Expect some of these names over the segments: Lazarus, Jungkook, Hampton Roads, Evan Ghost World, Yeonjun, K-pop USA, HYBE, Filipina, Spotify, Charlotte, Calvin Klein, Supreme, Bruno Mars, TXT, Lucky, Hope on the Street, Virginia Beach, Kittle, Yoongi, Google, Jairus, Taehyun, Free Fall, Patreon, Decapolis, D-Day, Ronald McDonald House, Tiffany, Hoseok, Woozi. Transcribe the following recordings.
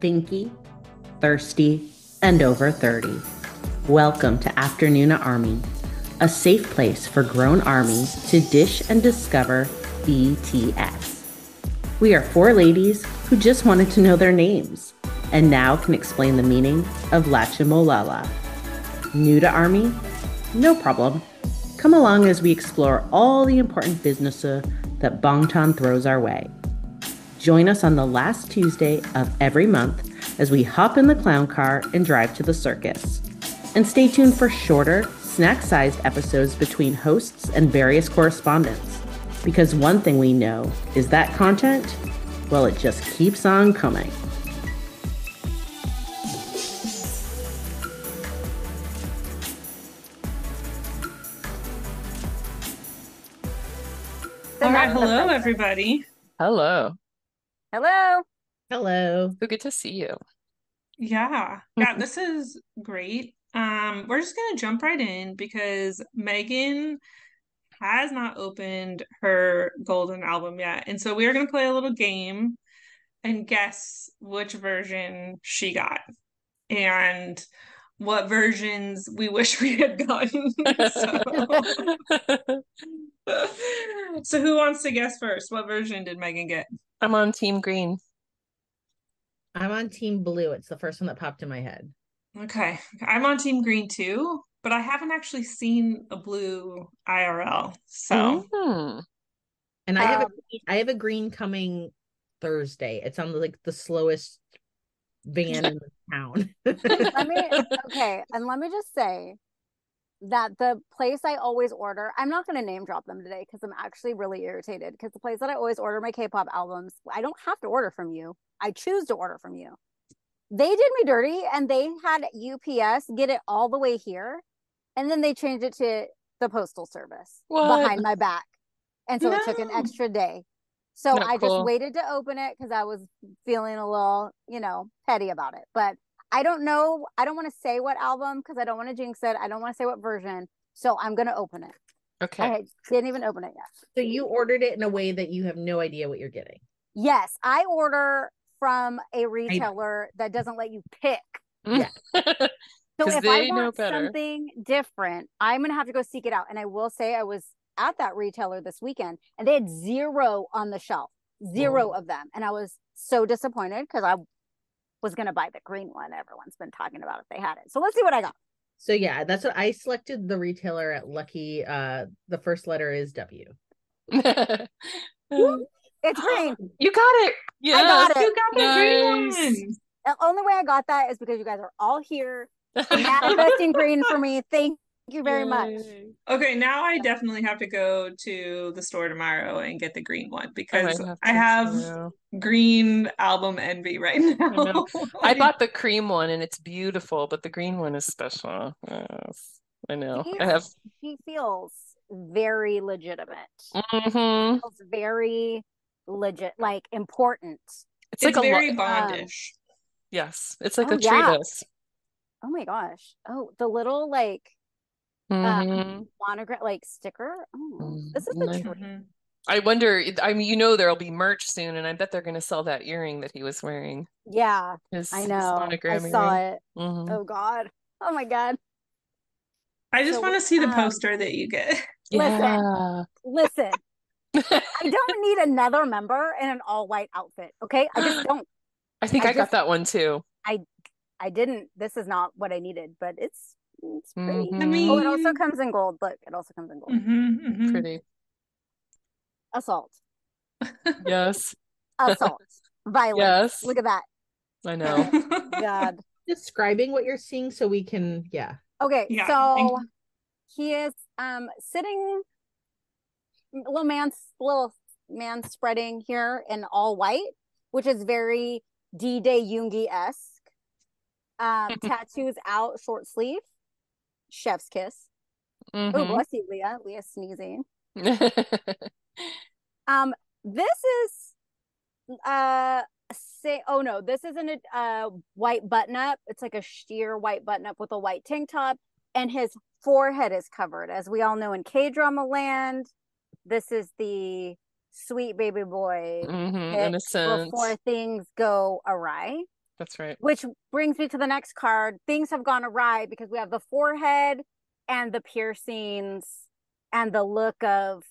Thinky, thirsty, and over 30. Welcome to Afternoon at ARMY, a safe place for grown ARMYs to dish and discover BTS. We are four ladies who just wanted to know their names and now can explain the meaning of Lachimolala. New to ARMY? No problem. Come along as we explore all the important business that Bangtan throws our way. Join us on the last Tuesday of every month as we hop in the clown car and drive to the circus. And stay tuned for shorter, snack-sized episodes between hosts and various correspondents. Because one thing we know is that content, well, it just keeps on coming. All right, hello, everybody. Hello. Hello. Hello. So good to see you. Yeah, this is great. We're just going to jump right in because Megan has not opened her Golden album yet. And so we are going to play a little game and guess which version she got and what versions we wish we had gotten. So who wants to guess first? What version did Megan get? I'm on team green. I'm on team blue. It's the first one that popped in my head. Okay. I'm on team green too, but I haven't actually seen a blue IRL. So, and I have a green coming Thursday. It's on like the slowest van in the town. Let me just say that the place I always order, I'm not going to name drop them today because I'm actually really irritated because the place that I always order my K-pop albums, I don't have to order from you. I choose to order from you. They did me dirty and they had UPS get it all the way here. And then they changed it to the postal service behind my back. And so it took an extra day. So I just waited to open it because I was feeling a little, petty about it. But I don't know. I don't want to say what album because I don't want to jinx it. I don't want to say what version. So I'm going to open it. Okay. I didn't even open it yet. So you ordered it in a way that you have no idea what you're getting. Yes. I order from a retailer that doesn't let you pick. Yeah. So if I want something different, I'm going to have to go seek it out. And I will say I was at that retailer this weekend and they had zero on the shelf, zero of them. And I was so disappointed because I was going to buy the green one. Everyone's been talking about if they had it. So let's see what I got. So yeah, that's what I selected the retailer at Lucky. The first letter is W. It's green. You got it. Yeah, I got it. You got the green one. The only way I got that is because you guys are all here manifesting green for me. Thank you very much. Okay, now I definitely have to go to the store tomorrow and get the green one because I have green album envy right now. I bought the cream one and it's beautiful, but the green one is special. Yes, I know. She feels very legitimate. Mm-hmm. She feels very legit, like important. It's like very bondish. Yes, it's like a treatise. Oh my gosh! Oh, the little monogram like sticker. Oh, this is a treat. I wonder. I mean, there'll be merch soon, and I bet they're going to sell that earring that he was wearing. Yeah, I know. Monogram I saw earring. It. Mm-hmm. Oh God! Oh my God! I just want to see the poster that you get. Yeah. Listen. I don't need another member in an all-white outfit, okay? I just don't. I think I got that one, too. I didn't. This is not what I needed, but it's pretty. I mean, it also comes in gold. Look, it also comes in gold. Pretty. Assault. Yes. Assault. Violence. Yes. Look at that. I know. God. Describing what you're seeing so we can, Okay, yeah, so he is sitting... little man spreading here in all white, which is very D-Day Yoongi-esque. Tattoos out, short sleeve, chef's kiss. Mm-hmm. Oh, bless you, Leah. Leah's sneezing. This isn't a white button-up. It's like a sheer white button-up with a white tank top, and his forehead is covered. As we all know in K-drama land, this is the sweet baby boy before things go awry. That's right. Which brings me to the next card. Things have gone awry because we have the forehead and the piercings and the look of,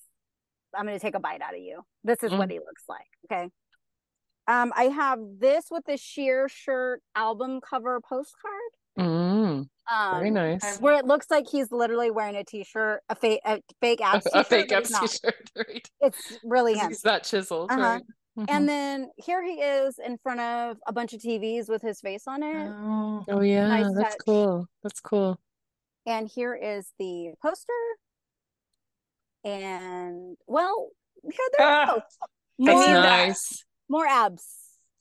I'm going to take a bite out of you. This is what he looks like. Okay. I have this with the sheer shirt album cover postcard. Very nice. Where it looks like he's literally wearing a t-shirt, a fake abs t-shirt. Right? It's really him. He's that chiseled. Right? And then here he is in front of a bunch of TVs with his face on it. Oh yeah, nice that's touch. Cool. That's cool. And here is the poster. And well, here there goes. More nice. More abs.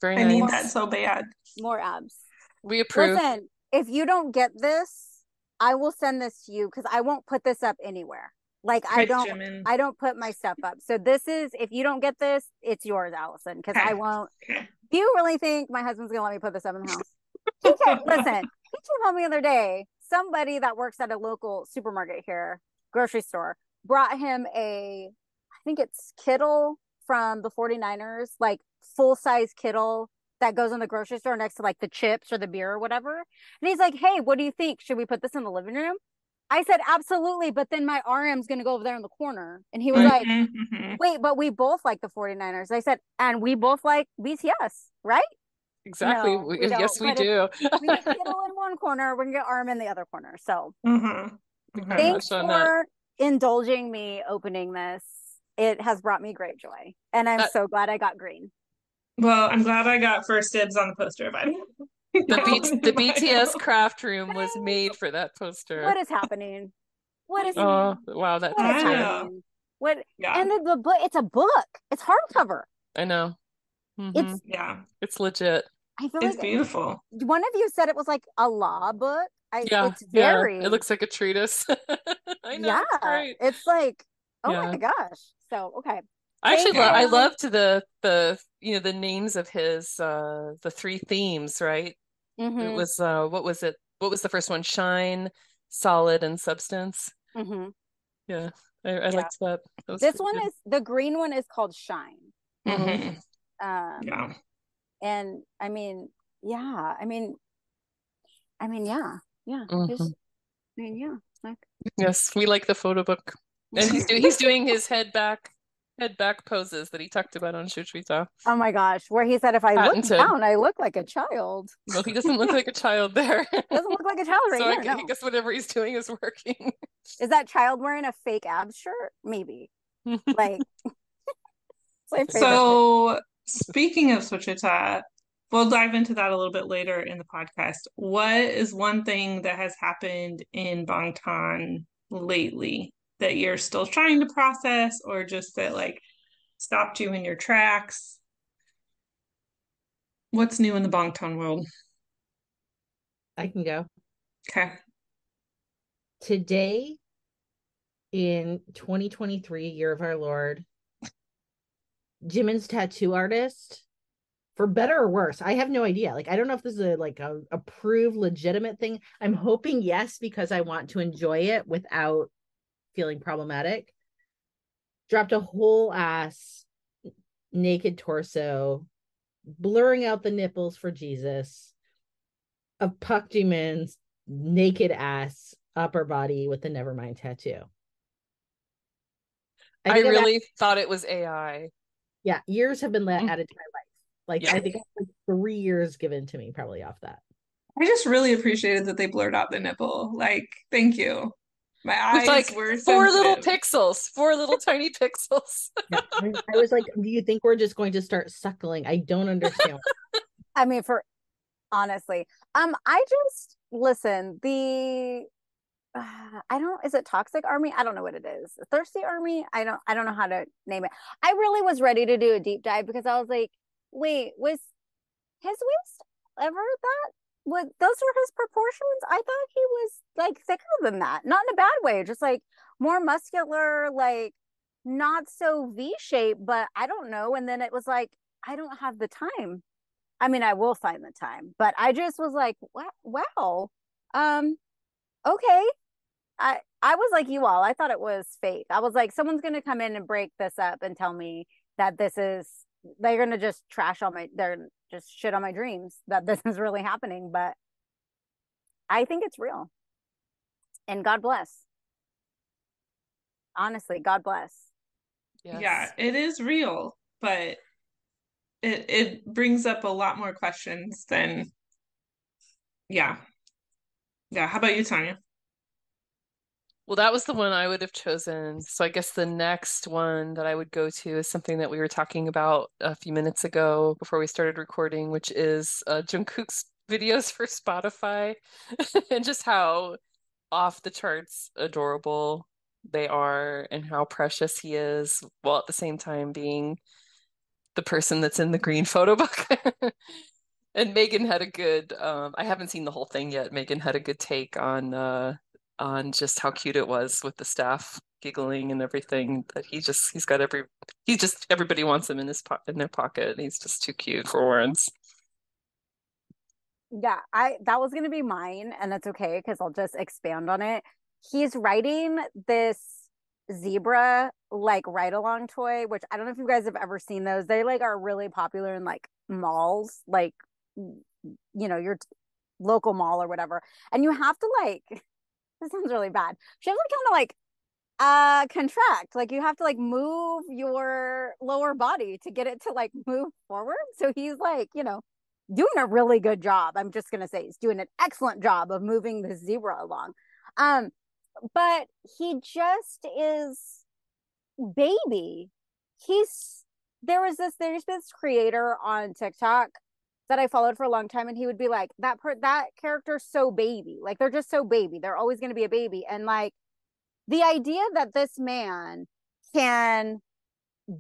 Very nice. I need that so bad. More abs. We approve. Listen, if you don't get this, I will send this to you because I won't put this up anywhere. Like I don't put my stuff up. So this is, if you don't get this, it's yours, Allison. Because I won't. You really think my husband's gonna let me put this up in the house? Listen, he came home the other day. Somebody that works at a local supermarket here, grocery store, brought him a, I think it's Kittle from the 49ers, like full size Kittle that goes in the grocery store next to like the chips or the beer or whatever. And he's like, "Hey, what do you think? Should we put this in the living room?" I said, absolutely, but then my RM's going to go over there in the corner. And he was like, wait, but we both like the 49ers. I said, and we both like BTS, right? Exactly. No, we yes, we do. We get Kittle in one corner, we're going to get RM in the other corner. So thanks for indulging me opening this. It has brought me great joy. And I'm so glad I got green. Well, I'm glad I got first dibs on the poster, buddy. The BTS craft room was made for that poster. What is happening? What is wow, that's happening. What and the book, it's a book. It's hardcover. I know. It's it's legit. I feel it's like beautiful. One of you said it was like a law book. It's very it looks like a treatise. I know. Yeah. It's like, my gosh. So I loved the you know the names of his the three themes, right? It was what was the first one? Shine, solid, and substance. Yeah, I liked that. This one is the green one is called Shine. And like, yes, we like the photo book, and he's doing his head back poses that he talked about on Suchwita. Oh my gosh, where he said, if I look down, I look like a child. Well, he doesn't look like a child there. Doesn't look like a child right here, I guess whatever he's doing is working. Is that child wearing a fake abs shirt? Maybe. Like. So speaking of Suchwita, we'll dive into that a little bit later in the podcast. What is one thing that has happened in Bangtan lately that you're still trying to process, or just that like stopped you in your tracks? What's new in the Bangtan world? I can go. Okay. Today in 2023, year of our Lord, Jimin's tattoo artist, for better or worse, I have no idea. Like, I don't know if this is a approved legitimate thing. I'm hoping yes, because I want to enjoy it without feeling problematic, dropped a whole ass naked torso, blurring out the nipples for Jesus, of Puck Jimin's naked ass upper body with the Nevermind tattoo. I really thought it was AI. Yeah, years have been added to my life. Like, I think I had 3 years given to me probably off that. I just really appreciated that they blurred out the nipple. Like, thank you. My eyes were sensitive. Four little tiny pixels. Yeah. I was like, do you think we're just going to start suckling? I don't understand. I mean, honestly, I just listen. Is it Toxic Army? I don't know what it is. Thirsty Army? I don't know how to name it. I really was ready to do a deep dive because I was like, wait, was his waist ever that? Those were his proportions? I thought he was like thicker than that, not in a bad way, just like more muscular, like not so V-shaped, but I don't know. And then it was like, I don't have the time. I mean, I will find the time, but I just was like, wow. Okay. I was like you all, I thought it was fake. I was like, someone's going to come in and break this up and tell me that this is they're gonna just trash all my, they're just shit on my dreams that this is really happening. But I think it's real, and God bless. Honestly, God bless. Yes. Yeah, it is real, but it brings up a lot more questions than, yeah. How about you, Tanya? Well, that was the one I would have chosen. So I guess the next one that I would go to is something that we were talking about a few minutes ago before we started recording, which is Jungkook's videos for Spotify and just how off the charts adorable they are and how precious he is, while at the same time being the person that's in the green photo book. And Megan had a good, I haven't seen the whole thing yet. Megan had a good take on just how cute it was with the staff giggling and everything, that everybody wants him in their pocket, and he's just too cute for words. Yeah, that was going to be mine, and that's okay because I'll just expand on it. He's riding this zebra like ride-along toy, which I don't know if you guys have ever seen those. They like are really popular in like malls, like, you know, your local mall or whatever, and you have to like, this sounds really bad, you have to kind of like contract, like you have to like move your lower body to get it to like move forward. So he's like, you know, doing a really good job. I'm just gonna say he's doing an excellent job of moving the zebra along. But he just is baby. There's this creator on TikTok that I followed for a long time, and he would be like, that character's so baby. Like, they're just so baby. They're always going to be a baby. And like, the idea that this man can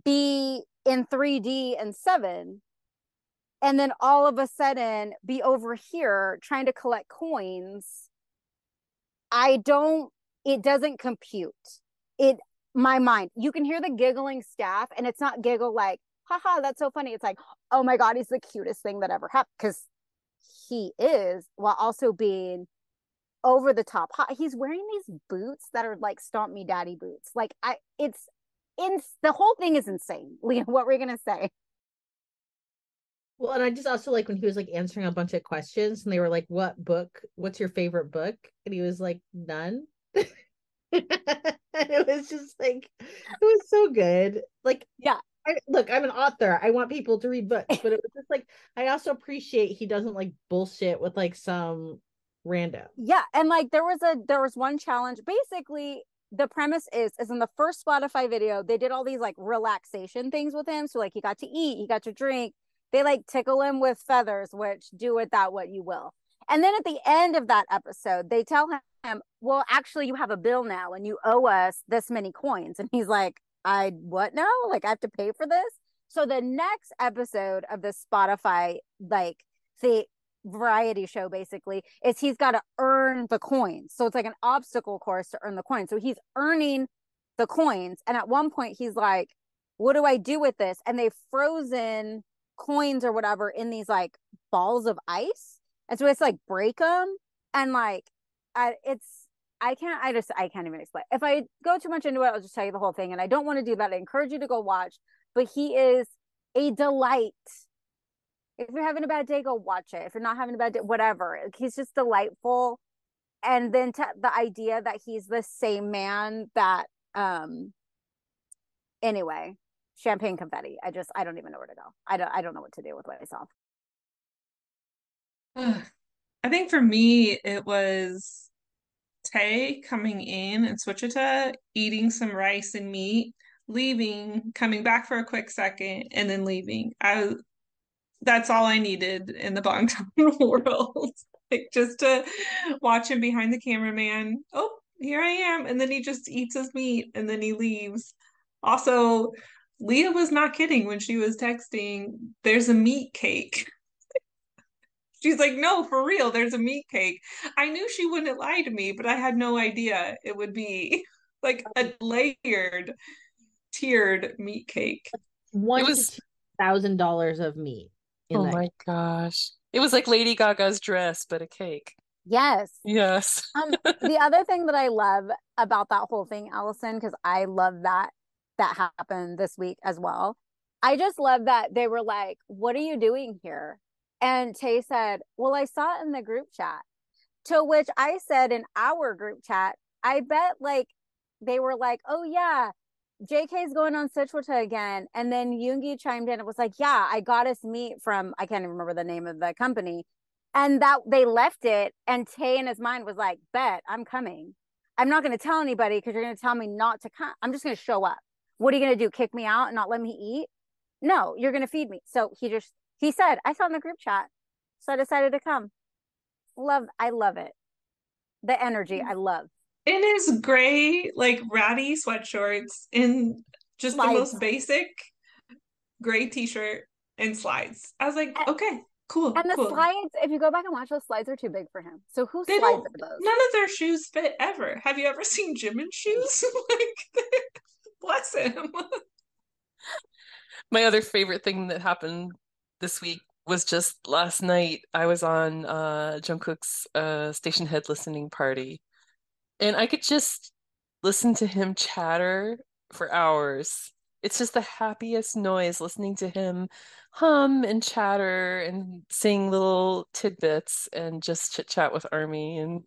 be in 3D and 7, and then all of a sudden be over here trying to collect coins, it doesn't compute. My mind, you can hear the giggling staff, and it's not giggle like, haha, that's so funny. It's like, oh my God, he's the cutest thing that ever happened, because he is, while also being over the top hot. He's wearing these boots that are like Stomp Me Daddy boots. Like, the whole thing is insane. Leah, what were you going to say? Well, and I just also like when he was like answering a bunch of questions, and they were like, what's your favorite book? And he was like, none. It was just like, it was so good. Like, yeah. Look, I'm an author. I want people to read books, but it was just like, I also appreciate he doesn't like bullshit with like some random. Yeah, and like there was one challenge. Basically, the premise is in the first Spotify video, they did all these like relaxation things with him. So like he got to eat, he got to drink. They like tickle him with feathers, which do with that what you will. And then at the end of that episode, they tell him, well, actually, you have a bill now, and you owe us this many coins. And he's like, I what now? Like, I have to pay for this? So the next episode of the Spotify, like the variety show basically, is he's got to earn the coins. So it's like an obstacle course to earn the coins. So he's earning the coins. And at one point he's like, what do I do with this? And they've frozen coins or whatever in these like balls of ice. And so it's like break them. And like, I can't even explain. If I go too much into it, I'll just tell you the whole thing. And I don't want to do that. I encourage you to go watch. But he is a delight. If you're having a bad day, go watch it. If you're not having a bad day, whatever. He's just delightful. And then the idea that he's the same man that, anyway, champagne confetti. I don't even know where to go. I don't know what to do with myself. I think for me, it was Tae coming in and Suchwita eating some rice and meat, leaving, coming back for a quick second, and then leaving. That's all I needed in the Bangtan world. Like, just to watch him behind the cameraman. Oh, here I am. And then he just eats his meat, and then he leaves. Also, Leah was not kidding when she was texting, there's a meat cake. She's like, no, for real, there's a meat cake. I knew she wouldn't lie to me, but I had no idea it would be like a layered, tiered meat cake. $1,000 of meat. Oh my gosh. It was like Lady Gaga's dress, but a cake. Yes. The other thing that I love about that whole thing, Allison, because I love that happened this week as well, I just love that they were like, what are you doing here? And Tae said, well, I saw it in the group chat. To which I said in our group chat, I bet like they were like, oh yeah, JK's going on Suchwita again. And then Yoongi chimed in and was like, yeah, I got us meat from, I can't even remember the name of the company. And that they left it. And Tae in his mind was like, bet, I'm coming. I'm not going to tell anybody because you're going to tell me not to come. I'm just going to show up. What are you going to do? Kick me out and not let me eat? No, you're going to feed me. So he said, I saw in the group chat. So I decided to come. I love it. The energy, I love. In his gray, like ratty sweatshorts, in just slides. The most basic gray t-shirt and slides. I was like, okay, cool. And the slides, if you go back and watch, those slides are too big for him. So who slides are those? None of their shoes fit ever. Have you ever seen Jimin's shoes? Like, bless him. My other favorite thing that happened this week was just last night. I was on Jungkook's station head listening party, and I could just listen to him chatter for hours. It's just the happiest noise, listening to him hum and chatter and sing little tidbits and just chit chat with ARMY. And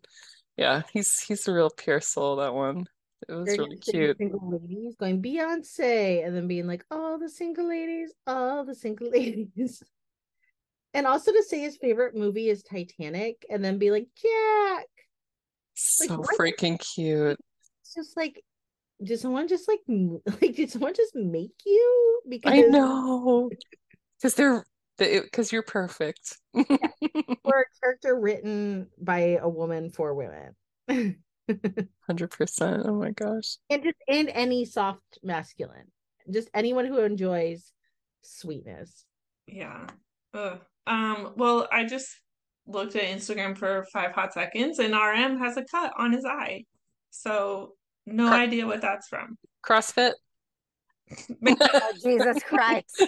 yeah, he's a real pure soul, that one. It was really cute. Single ladies going Beyonce and then being like, all the single ladies. And also to say his favorite movie is Titanic and then be like, Jack. So like, freaking cute. It's just like, did someone just make you? Because I know. Because you're perfect. Yeah. Or a character written by a woman for women. 100%. Oh my gosh. And any soft masculine. Just anyone who enjoys sweetness. Yeah. Ugh. Well, I just looked at Instagram for 5 hot seconds, and RM has a cut on his eye. So no idea what that's from. CrossFit? Oh, Jesus Christ.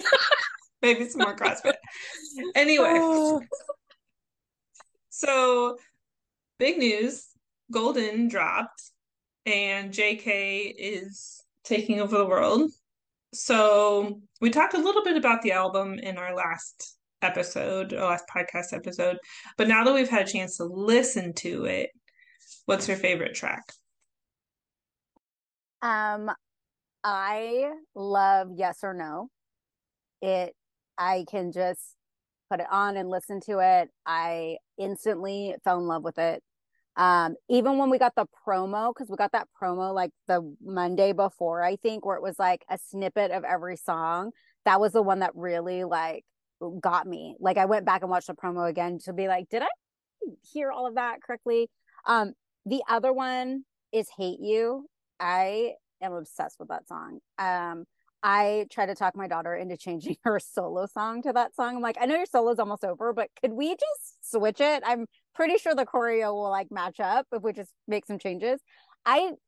Maybe it's more CrossFit. Anyway. Oh. So big news. Golden dropped, and JK is taking over the world. So we talked a little bit about the album in our last podcast episode, but now that we've had a chance to listen to it, what's your favorite track? I love Yes or No. I can just put it on and listen to it. I instantly fell in love with it. Even when we got the promo, because we got that promo like the Monday before, I think, where it was like a snippet of every song. That was the one that really like got me. Like I went back and watched the promo again to be like, did I hear all of that correctly? The other one is Hate You. I am obsessed with that song. I try to talk my daughter into changing her solo song to that song. I'm like, I know your solo's almost over, but could we just switch it? I'm pretty sure the choreo will like match up if we just make some changes.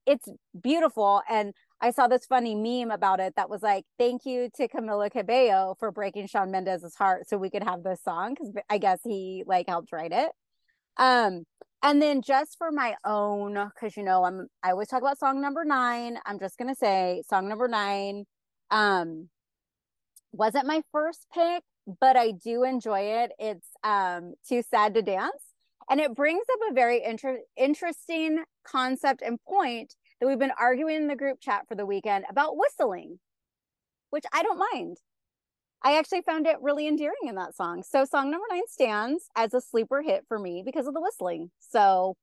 It's beautiful. And I saw this funny meme about it that was like, thank you to Camila Cabello for breaking Shawn Mendes's heart so we could have this song, because I guess he like helped write it. And then just for my own, because, you know, I always talk about song number 9. I'm just going to say song number 9 wasn't my first pick, but I do enjoy it. It's Too Sad to Dance. And it brings up a very interesting concept and point that we've been arguing in the group chat for the weekend about whistling, which I don't mind. I actually found it really endearing in that song. So song number 9 stands as a sleeper hit for me because of the whistling. So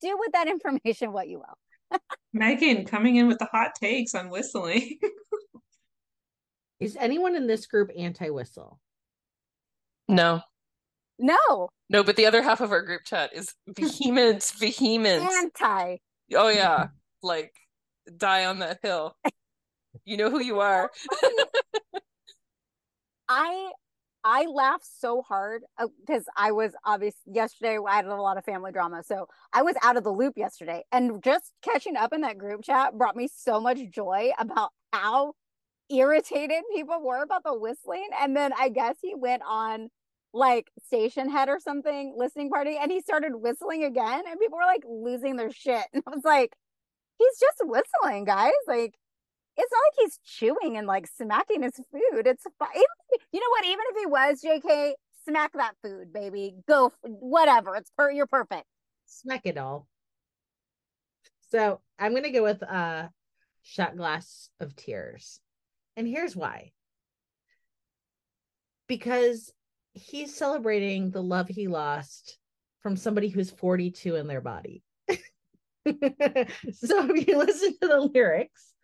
do with that information what you will. Megan coming in with the hot takes on whistling. Is anyone in this group anti-whistle? No, but the other half of our group chat is vehement. Anti. Oh, yeah. Like, die on that hill. You know who you are. I laughed so hard because I was obviously yesterday, I had a lot of family drama. So I was out of the loop yesterday. And just catching up in that group chat brought me so much joy about how irritated people were about the whistling. And then I guess he went on like station head or something listening party and he started whistling again and people were like losing their shit, and I was like, he's just whistling, guys. Like, it's not like he's chewing and like smacking his food. It's fine. You know what? Even if he was, JK, smack that food, baby. Go, whatever. It's you're perfect. Smack it all. So I'm going to go with a shot glass of tears. And here's why. Because he's celebrating the love he lost from somebody who's 42 in their body. So if you listen to the lyrics,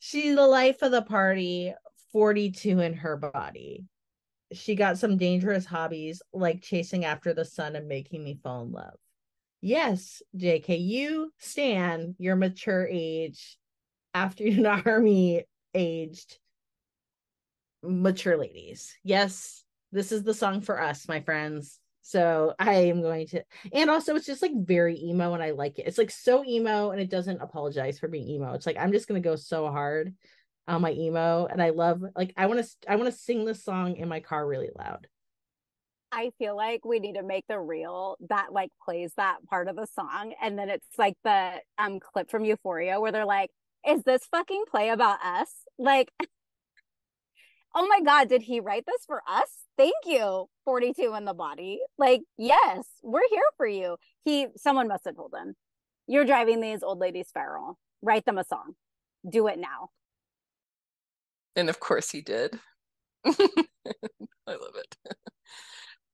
she's the life of the party, 42 in her body. She got some dangerous hobbies like chasing after the sun and making me fall in love. Yes, JK, you stan your mature age after you're an army aged mature ladies. Yes, this is the song for us, my friends. So I am going to, and also it's just like very emo and I like it. It's like so emo and it doesn't apologize for being emo. It's like, I'm just going to go so hard on my emo. And I love, like, I want to sing this song in my car really loud. I feel like we need to make the reel that like plays that part of the song. And then it's like the clip from Euphoria where they're like, is this fucking play about us? Like, oh my God, did he write this for us? Thank you, 42 in the body. Like, yes, we're here for you. Someone must have told him, you're driving these old ladies feral. Write them a song. Do it now. And of course he did. I love it.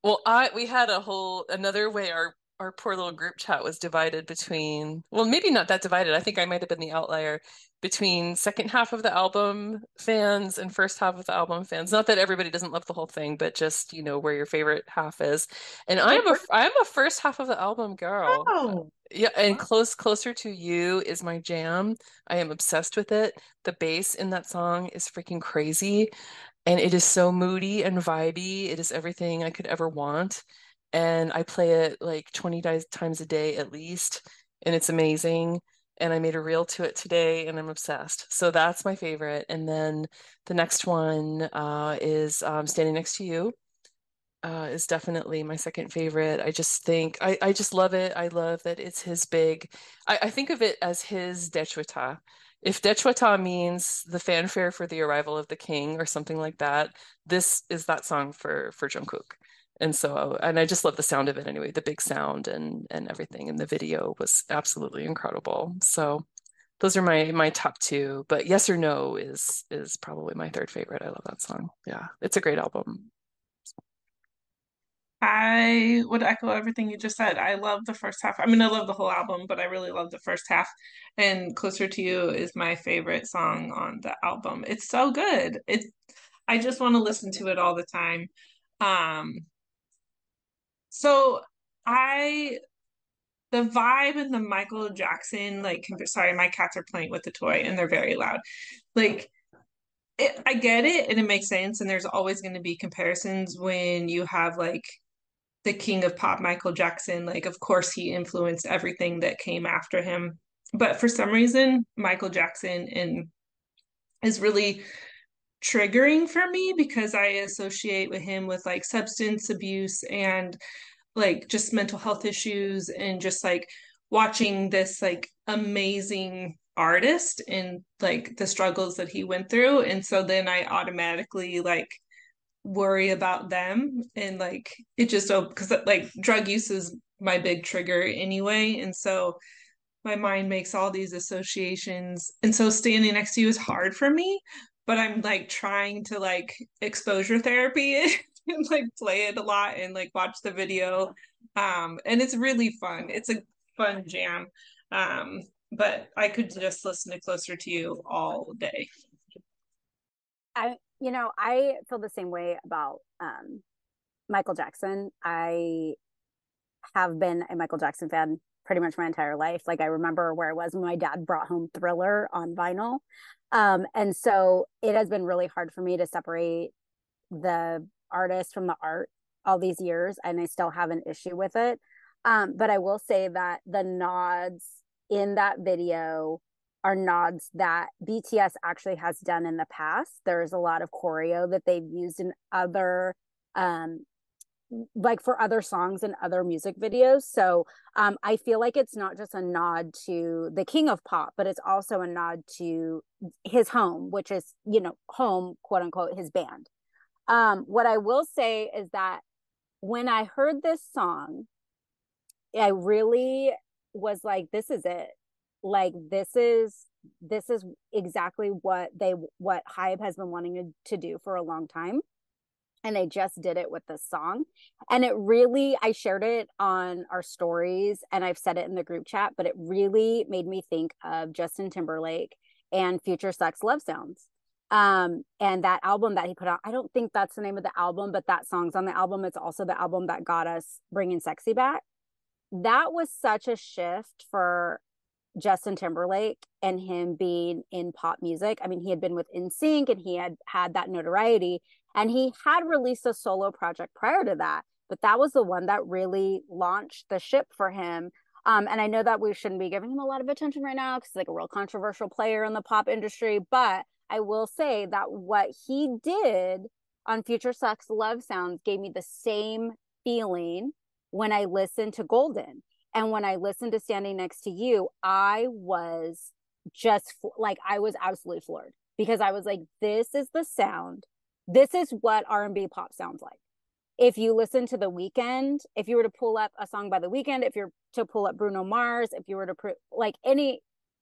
Well, we had another way our poor little group chat was divided between, well, maybe not that divided. I think I might've been the outlier between second half of the album fans and first half of the album fans. Not that everybody doesn't love the whole thing, but just, you know, where your favorite half is. And I'm a first half of the album girl. Oh. Yeah. And Closer to You is my jam. I am obsessed with it. The bass in that song is freaking crazy. And it is so moody and vibey. It is everything I could ever want. And I play it like 20 times a day at least. And it's amazing. And I made a reel to it today and I'm obsessed. So that's my favorite. And then the next one is Standing Next to You is definitely my second favorite. I just think, I just love it. I love that it's his big, I think of it as his Dechuita. If Dechuita means the fanfare for the arrival of the king or something like that, this is that song for Jungkook. And so, and I just love the sound of it anyway, the big sound and everything. And the video was absolutely incredible. So those are my top two, but Yes or No is probably my third favorite. I love that song. Yeah, it's a great album. I would echo everything you just said. I love the first half. I mean, I love the whole album, but I really love the first half. And Closer to You is my favorite song on the album. It's so good. I just want to listen to it all the time. So the vibe and the Michael Jackson, like, sorry, my cats are playing with the toy and they're very loud. Like, I get it and it makes sense. And there's always going to be comparisons when you have like the king of pop, Michael Jackson. Like, of course he influenced everything that came after him. But for some reason, Michael Jackson is really triggering for me because I associate with him with like substance abuse and like just mental health issues and just like watching this like amazing artist and like the struggles that he went through. And so then I automatically like worry about them and like it just so because like drug use is my big trigger anyway. And so my mind makes all these associations. And so Standing Next to You is hard for me. But I'm like trying to like exposure therapy and like play it a lot and like watch the video. And it's really fun. It's a fun jam. But I could just listen to Closer to You all day. I feel the same way about Michael Jackson. I have been a Michael Jackson fan pretty much my entire life. Like I remember where I was when my dad brought home Thriller on vinyl. And so it has been really hard for me to separate the artist from the art all these years, and I still have an issue with it. But I will say that the nods in that video are nods that BTS actually has done in the past. There's a lot of choreo that they've used in other like for other songs and other music videos. So I feel like it's not just a nod to the king of pop, but it's also a nod to his home, which is, you know, home, quote unquote, his band. What I will say is that when I heard this song, I really was like, this is it. Like, this is exactly what HYBE has been wanting to do for a long time. And they just did it with this song. And it really, I shared it on our stories and I've said it in the group chat, but it really made me think of Justin Timberlake and Future Sex Love Sounds. And that album that he put out, I don't think that's the name of the album, but that song's on the album. It's also the album that got us Bringing Sexy Back. That was such a shift for Justin Timberlake and him being in pop music. I mean, he had been with NSYNC and he had that notoriety, and he had released a solo project prior to that, but that was the one that really launched the ship for him. And I know that we shouldn't be giving him a lot of attention right now because he's like a real controversial player in the pop industry, but I will say that what he did on Future Sex Love Sounds gave me the same feeling when I listened to Golden. And when I listened to Standing Next to You, I was just like, I was absolutely floored because I was like, this is the sound. This is what R&B pop sounds like. If you listen to The Weeknd, if you were to pull up a song by The Weeknd, if you're to pull up Bruno Mars, if you were to like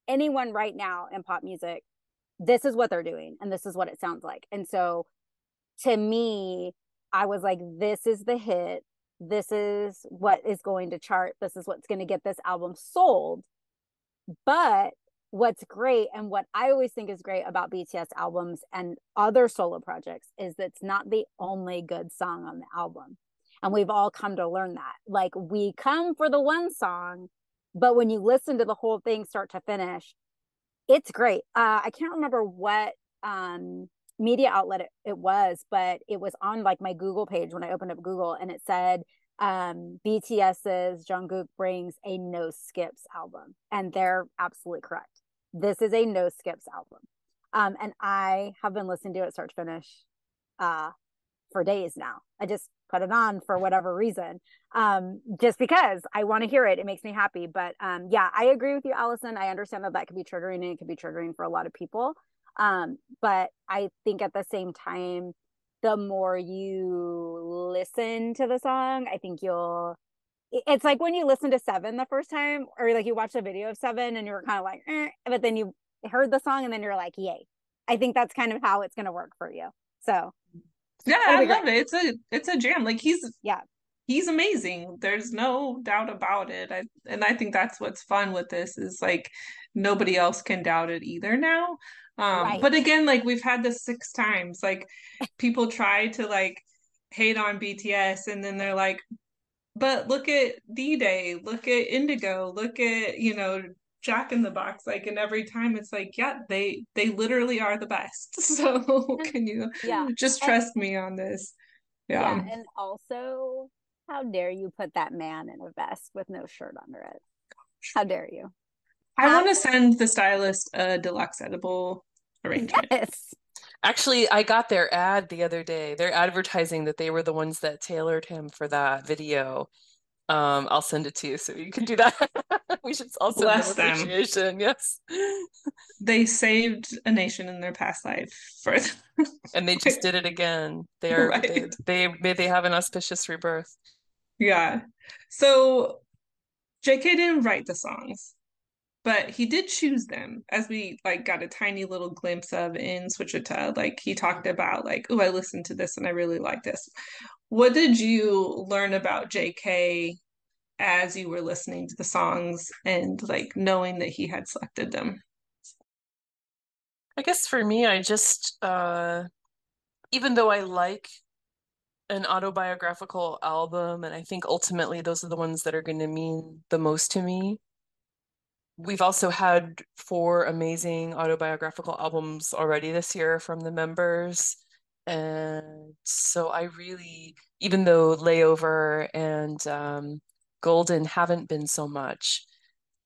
anyone right now in pop music, this is what they're doing and this is what it sounds like. And so to me, I was like, this is the hit. This is what is going to chart. This is what's going to get this album sold. But what's great, and what I always think is great about BTS albums and other solo projects, is that it's not the only good song on the album. And we've all come to learn that. Like, we come for the one song, but when you listen to the whole thing start to finish, it's great. I can't remember what media outlet it was, but it was on like my Google page when I opened up Google, and it said BTS's Jungkook brings a no skips album, and they're absolutely correct. This is a no skips album, and I have been listening to it start to finish for days now. I just put it on for whatever reason, just because I want to hear it. It makes me happy. But yeah, I agree with you, Allison. I understand that could be triggering, and it could be triggering for a lot of people. But I think at the same time, the more you listen to the song, I think it's like when you listen to Seven the first time, or like you watch the video of Seven and you're kind of like, but then you heard the song and then you're like, yay. I think that's kind of how it's going to work for you. So yeah, I love it. It's a jam. Like he's amazing. There's no doubt about it. And I think that's what's fun with this is like nobody else can doubt it either now. Right. But again, like we've had this 6 times, like people try to like hate on BTS and then they're like, but look at D-Day, look at Indigo, look at, you know, Jack in the Box, like, and every time it's like, yeah, they literally are the best. So can you just trust me on this? Yeah. And also, how dare you put that man in a vest with no shirt under it? How dare you? I want to send the stylist a deluxe edible arrangement. Yes. Actually, I got their ad the other day. They're advertising that they were the ones that tailored him for that video. I'll send it to you so you can do that. We should also bless them. Appreciation. Yes. They saved a nation in their past life for them. And they just did it again. They have an auspicious rebirth. Yeah. So JK didn't write the songs, but he did choose them, as we like got a tiny little glimpse of in Suchwita. Like he talked about like, oh, I listened to this and I really like this. What did you learn about JK as you were listening to the songs and like knowing that he had selected them? I guess for me, I just, even though I like an autobiographical album, and I think ultimately those are the ones that are going to mean the most to me. We've also had 4 amazing autobiographical albums already this year from the members. And so I really, even though Layover and Golden haven't been so much,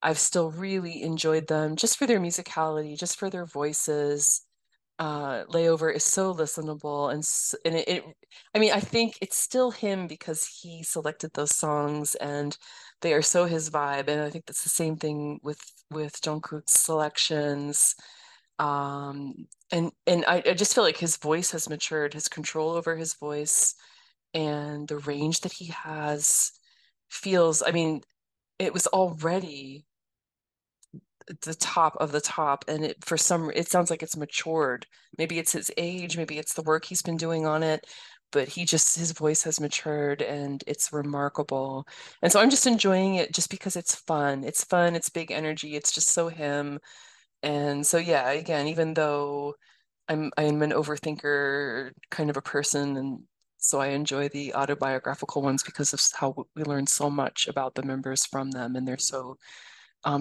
I've still really enjoyed them just for their musicality, just for their voices. layover is so listenable, and it I mean, I think it's still him because he selected those songs and they are so his vibe. And I think that's the same thing with Jungkook's selections. And I just feel like his voice has matured, his control over his voice and the range that he has feels, I mean, it was already the top of the top, and it sounds like it's matured. Maybe it's his age, maybe it's the work he's been doing on it, but his voice has matured and it's remarkable. And so I'm just enjoying it just because it's fun. It's fun, it's big energy, it's just so him. And so, yeah, again, even though I'm an overthinker kind of a person, and so I enjoy the autobiographical ones because of how we learn so much about the members from them, and they're so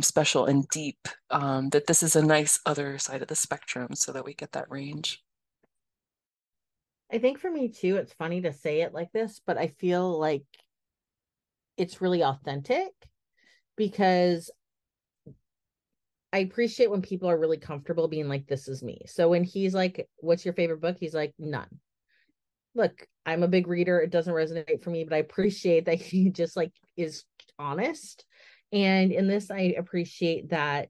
special and deep, that this is a nice other side of the spectrum so that we get that range. I think for me too, it's funny to say it like this, but I feel like it's really authentic because I appreciate when people are really comfortable being like, this is me. So when he's like, what's your favorite book? He's like, none. Look, I'm a big reader. It doesn't resonate for me, but I appreciate that he just like is honest. And in this, I appreciate that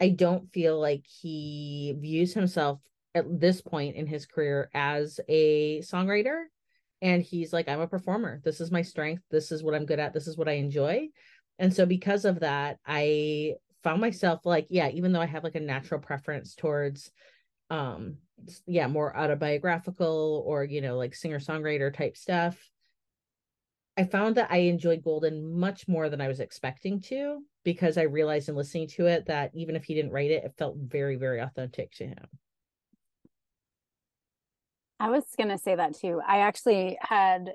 I don't feel like he views himself at this point in his career as a songwriter. And he's like, I'm a performer. This is my strength. This is what I'm good at. This is what I enjoy. And so because of that, I found myself like, yeah, even though I have like a natural preference towards more autobiographical or, you know, like singer-songwriter type stuff, I found that I enjoyed Golden much more than I was expecting to, because I realized in listening to it that even if he didn't write it, it felt very, very authentic to him. I was gonna say that too. I actually had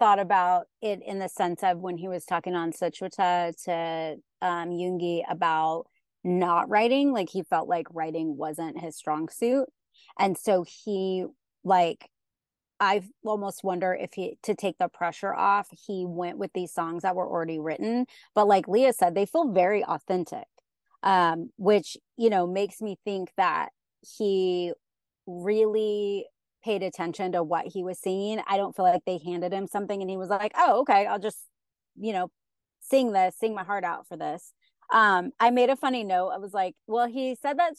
thought about it in the sense of when he was talking on Suchwita to Yoongi about not writing, like he felt like writing wasn't his strong suit. And so he, like, I almost wonder if he, to take the pressure off, he went with these songs that were already written. But like Leah said, they feel very authentic, which, you know, makes me think that he really paid attention to what he was singing. I don't feel like they handed him something and he was like, oh, okay, I'll just, you know, sing my heart out for this. I made a funny note. I was like, well, he said that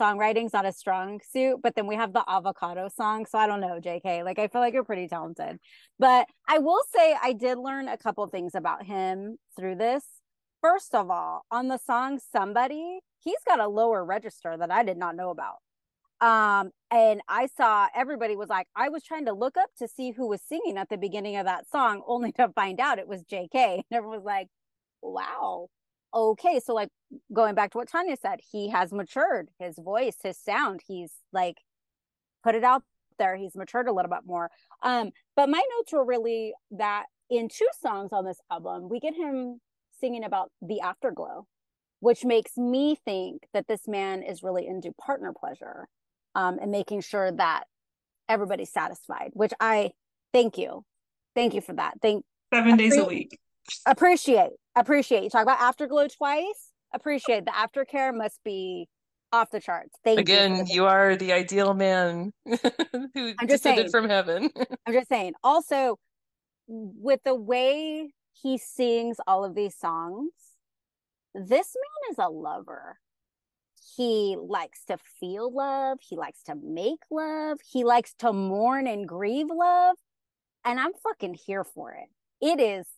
songwriting's not a strong suit, but then we have the avocado song. So I don't know, JK, like, I feel like you're pretty talented. But I will say I did learn a couple things about him through this. First of all, on the song Somebody, he's got a lower register that I did not know about. And I saw everybody was like, I was trying to look up to see who was singing at the beginning of that song, only to find out it was JK. And everyone was like, wow. Okay. So like going back to what Tanya said, he has matured his voice, his sound. He's like put it out there. He's matured a little bit more. But my notes were really that in two songs on this album, we get him singing about the afterglow, which makes me think that this man is really into partner pleasure. And making sure that everybody's satisfied, which I thank you for that. 7 days a week. Appreciate. You talk about afterglow twice. Appreciate the aftercare must be off the charts. Thank you. Again, you are the ideal man who descended from heaven. I'm just saying. Also, with the way he sings all of these songs, this man is a lover. He likes to feel love. He likes to make love. He likes to mourn and grieve love. And I'm fucking here for it. It is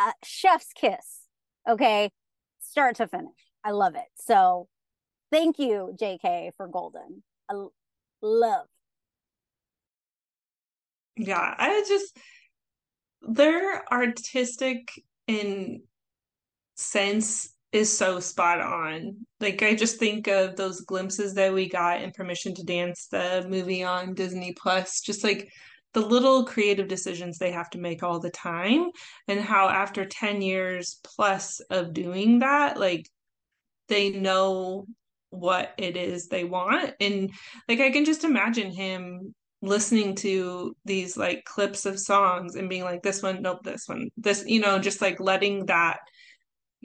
a chef's kiss. Okay. Start to finish. I love it. So thank you, JK, for Golden. I love. Yeah. Their artistic in sense is so spot on. Like, I just think of those glimpses that we got in Permission to Dance, the movie on Disney Plus, just like the little creative decisions they have to make all the time, and how after 10 years plus of doing that, like, they know what it is they want. And like, I can just imagine him listening to these like clips of songs and being like, this one, nope, this one, this, you know, just like letting that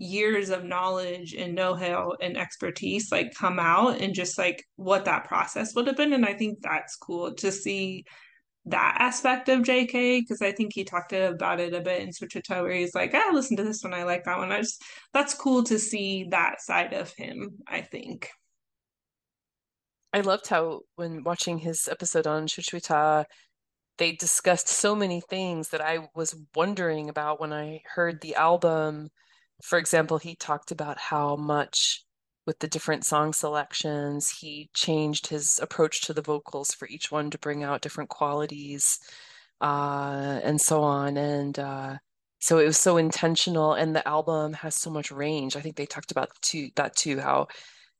years of knowledge and know-how and expertise like come out and just like what that process would have been. And I think that's cool to see that aspect of JK, because I think he talked about it a bit in Suchwita where he's like, I listened to this one, I like that one. That's cool to see that side of him, I think. I loved how when watching his episode on Suchwita, they discussed so many things that I was wondering about when I heard the album. For example, he talked about how much with the different song selections, he changed his approach to the vocals for each one to bring out different qualities and so on. And so it was so intentional, and the album has so much range. I think they talked about that too,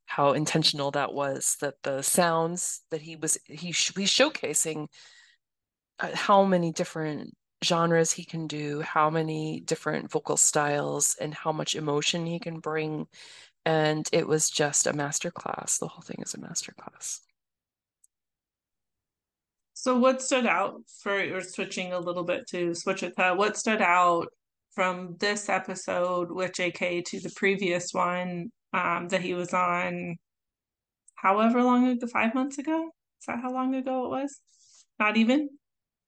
how intentional that was, that the sounds that he's showcasing how many different genres he can do, how many different vocal styles, and how much emotion he can bring. And it was just a masterclass. The whole thing is a masterclass. So what stood out what stood out from this episode with JK to the previous one that he was on however long ago, 5 months ago? Is that how long ago it was? Not even?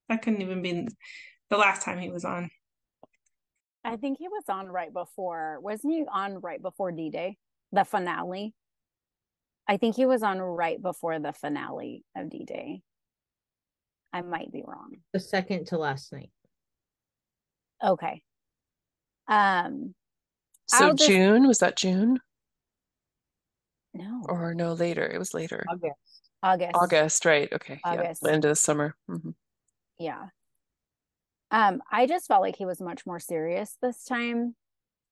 That couldn't even be the last time he was on. I think he was on right before. Wasn't he on right before D-Day, the finale? I think he was on right before the finale of D-Day. I might be wrong. The second to last night. Okay. So June, was that June? No. Or no, later. It was later. August, right. Okay. August. Yeah, end of the summer. Mm-hmm. Yeah. I just felt like he was much more serious this time.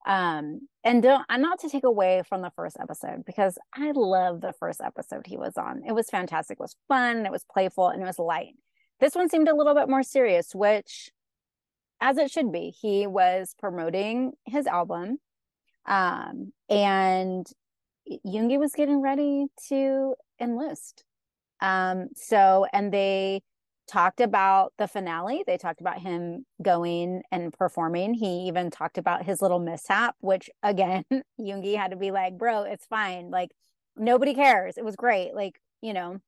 Not to take away from the first episode, because I love the first episode he was on. It was fantastic. It was fun. It was playful, and it was light. This one seemed a little bit more serious, which, as it should be, he was promoting his album. And Yoongi was getting ready to enlist. And they talked about the finale. They talked about him going and performing. He even talked about his little mishap, which again, Yoongi had to be like, bro, it's fine. Like, nobody cares. It was great. Like, you know.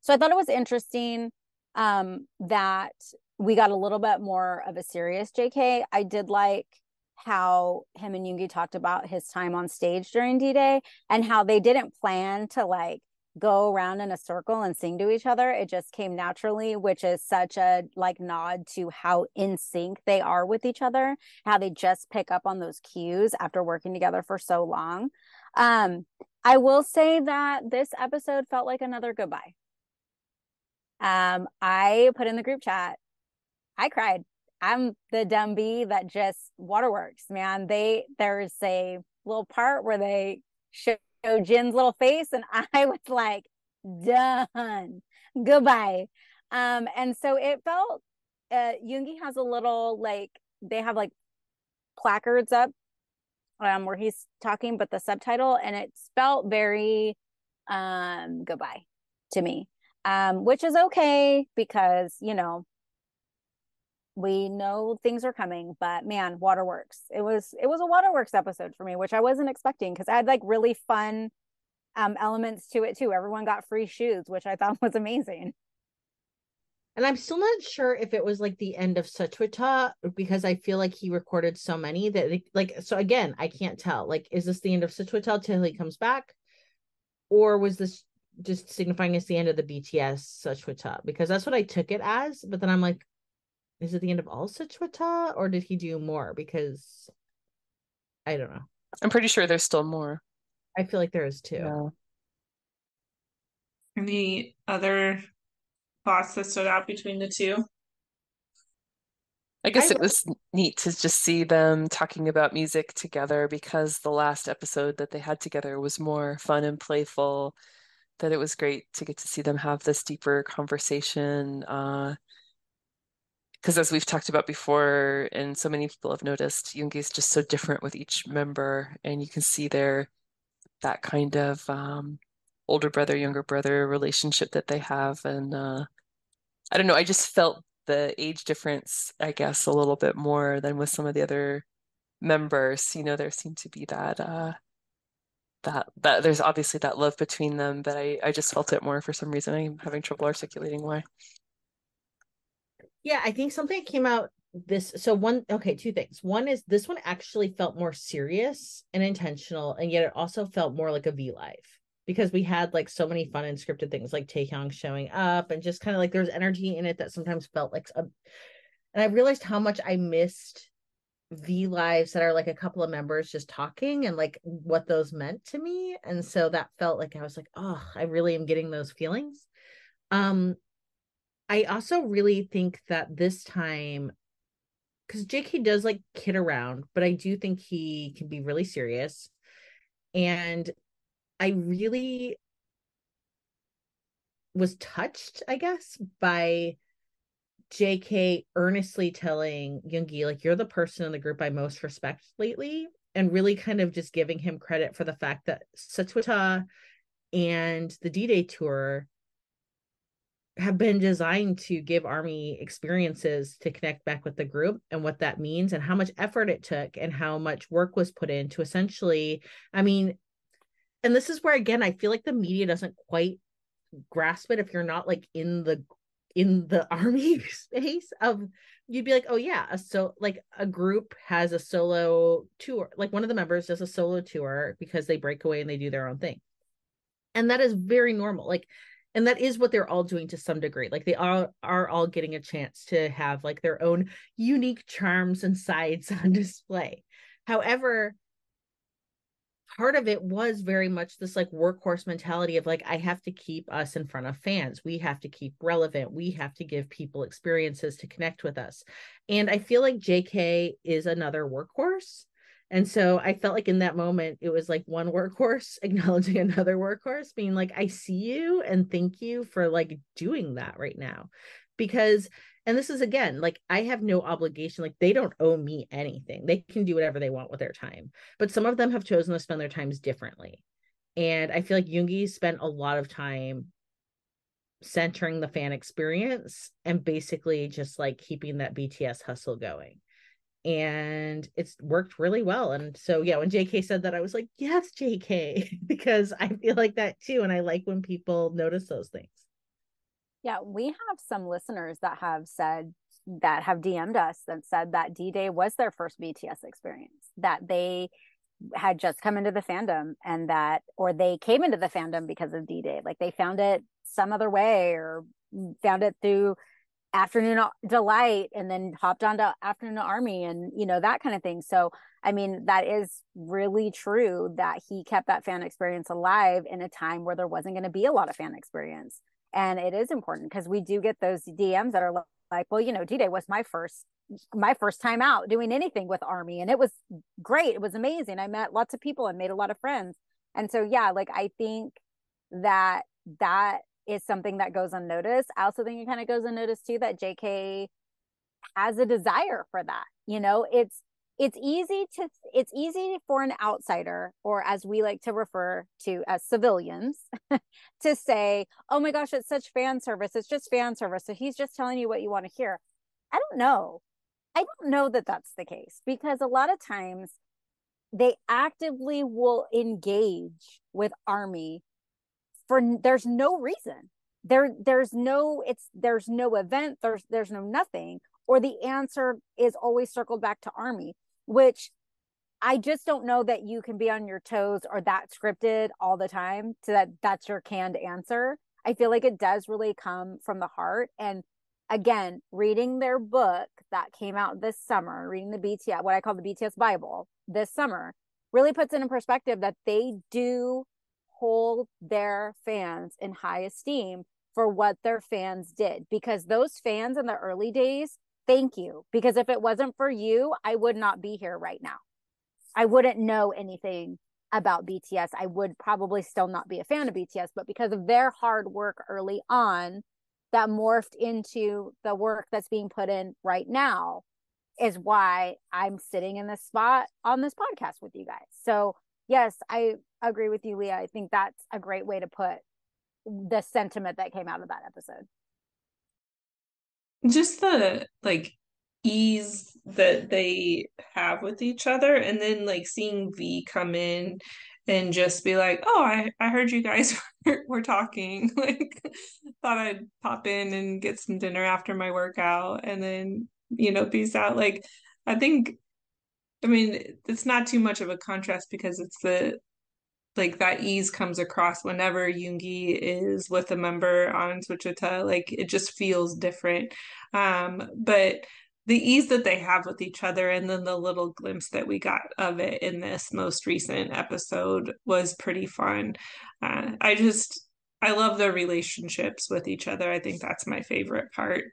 So I thought it was interesting that we got a little bit more of a serious JK. I did like how him and Yoongi talked about his time on stage during D-Day and how they didn't plan to like go around in a circle and sing to each other. It just came naturally, which is such a like nod to how in sync they are with each other, how they just pick up on those cues after working together for so long. I will say that this episode felt like another goodbye. I put in the group chat, I cried. I'm the dumb bee that just waterworks, man. There's a little part where they show Jin's little face, and I was like, done, goodbye. And so it felt, Yoongi has a little, like, they have like placards up where he's talking, but the subtitle, and it felt very goodbye to me, which is okay, because, you know, we know things are coming, but man, waterworks. It was a waterworks episode for me, which I wasn't expecting, because I had like really fun elements to it too. Everyone got free shoes, which I thought was amazing. And I'm still not sure if it was like the end of Suchwita, because I feel like he recorded so many that so again, I can't tell. Like, is this the end of Suchwita till he comes back? Or was this just signifying it's the end of the BTS Suchwita? Because that's what I took it as, but then I'm like, is it the end of all Suchwita, or did he do more? Because I don't know. I'm pretty sure there's still more. I feel like there is too. Yeah. Any other thoughts that stood out between the two? I guess it was neat to just see them talking about music together, because the last episode that they had together was more fun and playful, that it was great to get to see them have this deeper conversation. Because as we've talked about before, and so many people have noticed, Yoongi is just so different with each member, and you can see there that kind of older brother, younger brother relationship that they have. And I don't know, I just felt the age difference, I guess, a little bit more than with some of the other members, you know, there seemed to be that that there's obviously that love between them, but I just felt it more for some reason. I'm having trouble articulating why. Yeah, I think something that came out this, so one, okay, two things. One is this one actually felt more serious and intentional, and yet it also felt more like a V-Live, because we had like so many fun and scripted things like Taehyung showing up and just kind of like there's energy in it that sometimes felt like a, and I realized how much I missed V lives that are like a couple of members just talking and like what those meant to me. And so that felt like I was like, oh, I really am getting those feelings. I also really think that this time, because JK does like kid around, but I do think he can be really serious. And I really was touched, I guess, by JK earnestly telling Yoongi, like, you're the person in the group I most respect lately, and really kind of just giving him credit for the fact that Suchwita and the D-Day tour have been designed to give ARMY experiences to connect back with the group, and what that means and how much effort it took and how much work was put into essentially, I mean, and this is where, again, I feel like the media doesn't quite grasp it if you're not like in the ARMY space of, you'd be like, oh yeah, so like a group has a solo tour, like one of the members does a solo tour because they break away and they do their own thing, and that is very normal, like, and that is what they're all doing to some degree, like they are all getting a chance to have like their own unique charms and sides on display. However, part of it was very much this like workhorse mentality of like, I have to keep us in front of fans. We have to keep relevant. We have to give people experiences to connect with us. And I feel like JK is another workhorse. And so I felt like in that moment, it was like one workhorse acknowledging another workhorse, being like, I see you and thank you for like doing that right now. Because, and this is again, like, I have no obligation, like they don't owe me anything. They can do whatever they want with their time, but some of them have chosen to spend their times differently. And I feel like Yoongi spent a lot of time centering the fan experience and basically just like keeping that BTS hustle going. And it's worked really well. And so, yeah, when JK said that, I was like, yes, JK, because I feel like that too. And I like when people notice those things. Yeah, we have some listeners that have said, that have DM'd us and said that D-Day was their first BTS experience, that they had just come into the fandom and that, or they came into the fandom because of D-Day. Like they found it some other way or found it through Afternoon Delight and then hopped onto Afternoon ARMY and, you know, that kind of thing. So, I mean, that is really true that he kept that fan experience alive in a time where there wasn't going to be a lot of fan experience. And it is important because we do get those DMs that are like, well, you know, D-Day was my first time out doing anything with ARMY. And it was great. It was amazing. I met lots of people and made a lot of friends. And so, yeah, like, I think that that is something that goes unnoticed. I also think it kind of goes unnoticed too, that JK has a desire for that. You know, it's easy for an outsider, or as we like to refer to as civilians, to say, oh my gosh, it's such fan service. It's just fan service. So he's just telling you what you want to hear. I don't know. I don't know that that's the case, because a lot of times they actively will engage with ARMY for, there's no reason. There's no event. There's no nothing. Or the answer is always circled back to ARMY, which I just don't know that you can be on your toes or that scripted all the time to that. That's your canned answer. I feel like it does really come from the heart. And again, reading their book that came out this summer, reading the BTS, what I call the BTS Bible this summer, really puts it in perspective that they do hold their fans in high esteem for what their fans did, because those fans in the early days, thank you, because if it wasn't for you, I would not be here right now. I wouldn't know anything about BTS. I would probably still not be a fan of BTS, but because of their hard work early on that morphed into the work that's being put in right now is why I'm sitting in this spot on this podcast with you guys. So yes, I agree with you, Leah. I think that's a great way to put the sentiment that came out of that episode. Just the like ease that they have with each other. And then like seeing V come in and just be like, oh, I heard you guys were talking. Like, thought I'd pop in and get some dinner after my workout. And then, you know, peace out. Like, I think, I mean, it's not too much of a contrast because it's the, like, that ease comes across whenever Yoongi is with a member on Suchwita. Like, it just feels different. But the ease that they have with each other, and then the little glimpse that we got of it in this most recent episode was pretty fun. I love their relationships with each other. I think that's my favorite part.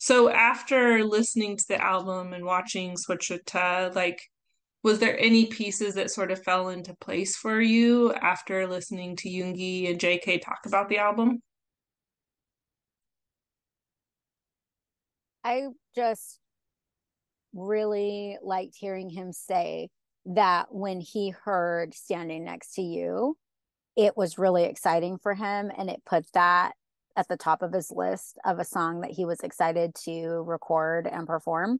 So after listening to the album and watching Suchwita, like, was there any pieces that sort of fell into place for you after listening to Yoongi and JK talk about the album? I just really liked hearing him say that when he heard Standing Next to You, it was really exciting for him, and it put that at the top of his list of a song that he was excited to record and perform,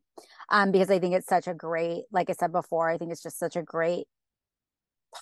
because I think it's such a great, like I said before, I think it's just such a great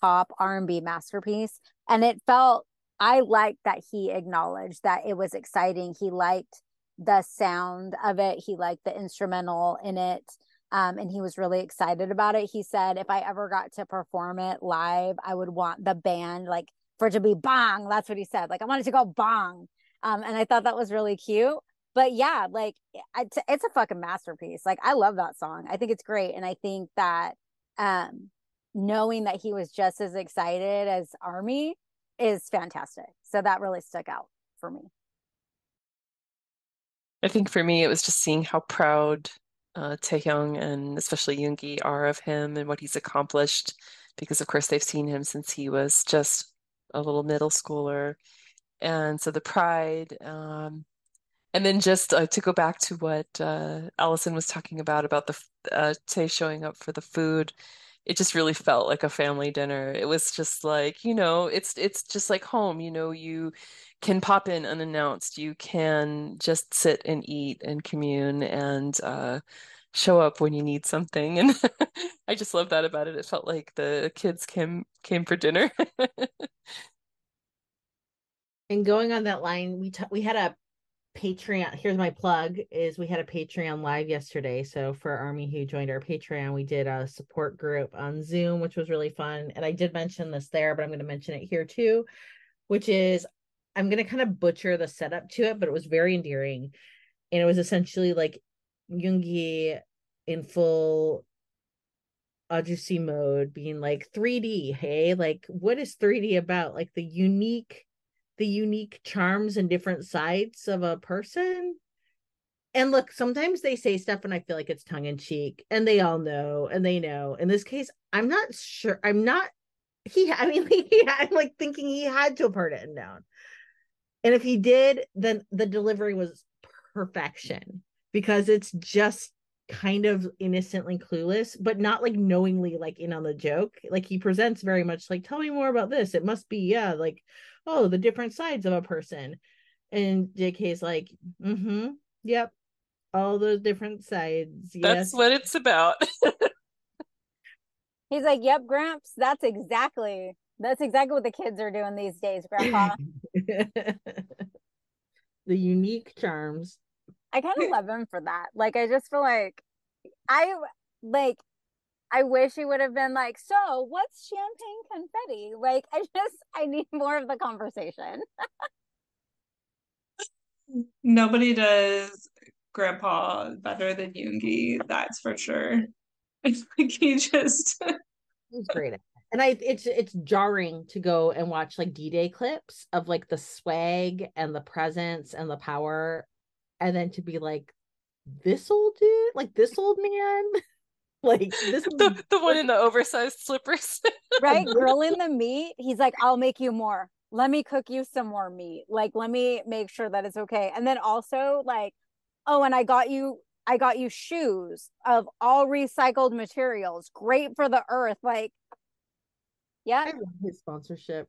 pop R&B masterpiece. And it felt, I liked that he acknowledged that it was exciting. He liked the sound of it. He liked the instrumental in it. And he was really excited about it. He said, if I ever got to perform it live, I would want the band, like, for it to be bang. That's what he said. Like, I wanted to go bang. And I thought that was really cute. But yeah, like, it's a fucking masterpiece. Like, I love that song. I think it's great. And I think that knowing that he was just as excited as ARMY is fantastic. So that really stuck out for me. I think for me, it was just seeing how proud Taehyung and especially Yoongi are of him and what he's accomplished. Because, of course, they've seen him since he was just a little middle schooler. And so the pride, and then just to go back to what Allison was talking about the Tae showing up for the food, it just really felt like a family dinner. It was just like, you know, it's just like home. You know, you can pop in unannounced. You can just sit and eat and commune and show up when you need something. And I just love that about it. It felt like the kids came for dinner. And going on that line, we had a Patreon. Here's my plug: is we had a Patreon live yesterday. So for ARMY who joined our Patreon, we did a support group on Zoom, which was really fun. And I did mention this there, but I'm going to mention it here too, which is I'm going to kind of butcher the setup to it, but it was very endearing. And it was essentially like Yoongi in full Odyssey mode, being like 3D. Hey, like, what is 3D about? Like the unique charms and different sides of a person. And look, sometimes they say stuff and I feel like it's tongue in cheek, and they all know, and they know. In this case, I'm not sure. I'm like thinking he had to have heard it and known. And if he did, then the delivery was perfection, because it's just kind of innocently clueless, but not like knowingly, like in on the joke. Like, he presents very much like, tell me more about this. It must be, yeah, like, oh, the different sides of a person. And JK's like, mm-hmm, yep, all those different sides. Yes. That's what it's about. He's like, yep, Gramps, that's exactly what the kids are doing these days, Grandpa. The unique charms. I kind of love him for that. Like, I just feel like I wish he would have been like, so what's champagne confetti? Like, I need more of the conversation. Nobody does Grandpa better than Yoongi, that's for sure. It's like, he just he's great. And it's jarring to go and watch like D-Day clips of like the swag and the presence and the power, and then to be like, this old dude, like this old man, like this the one in the oversized slippers, right? Grilling the meat. He's like, I'll make you more. Let me cook you some more meat. Like, let me make sure that it's okay. And then also like, oh, and I got you shoes of all recycled materials, great for the earth. Like, yeah, I love his sponsorship.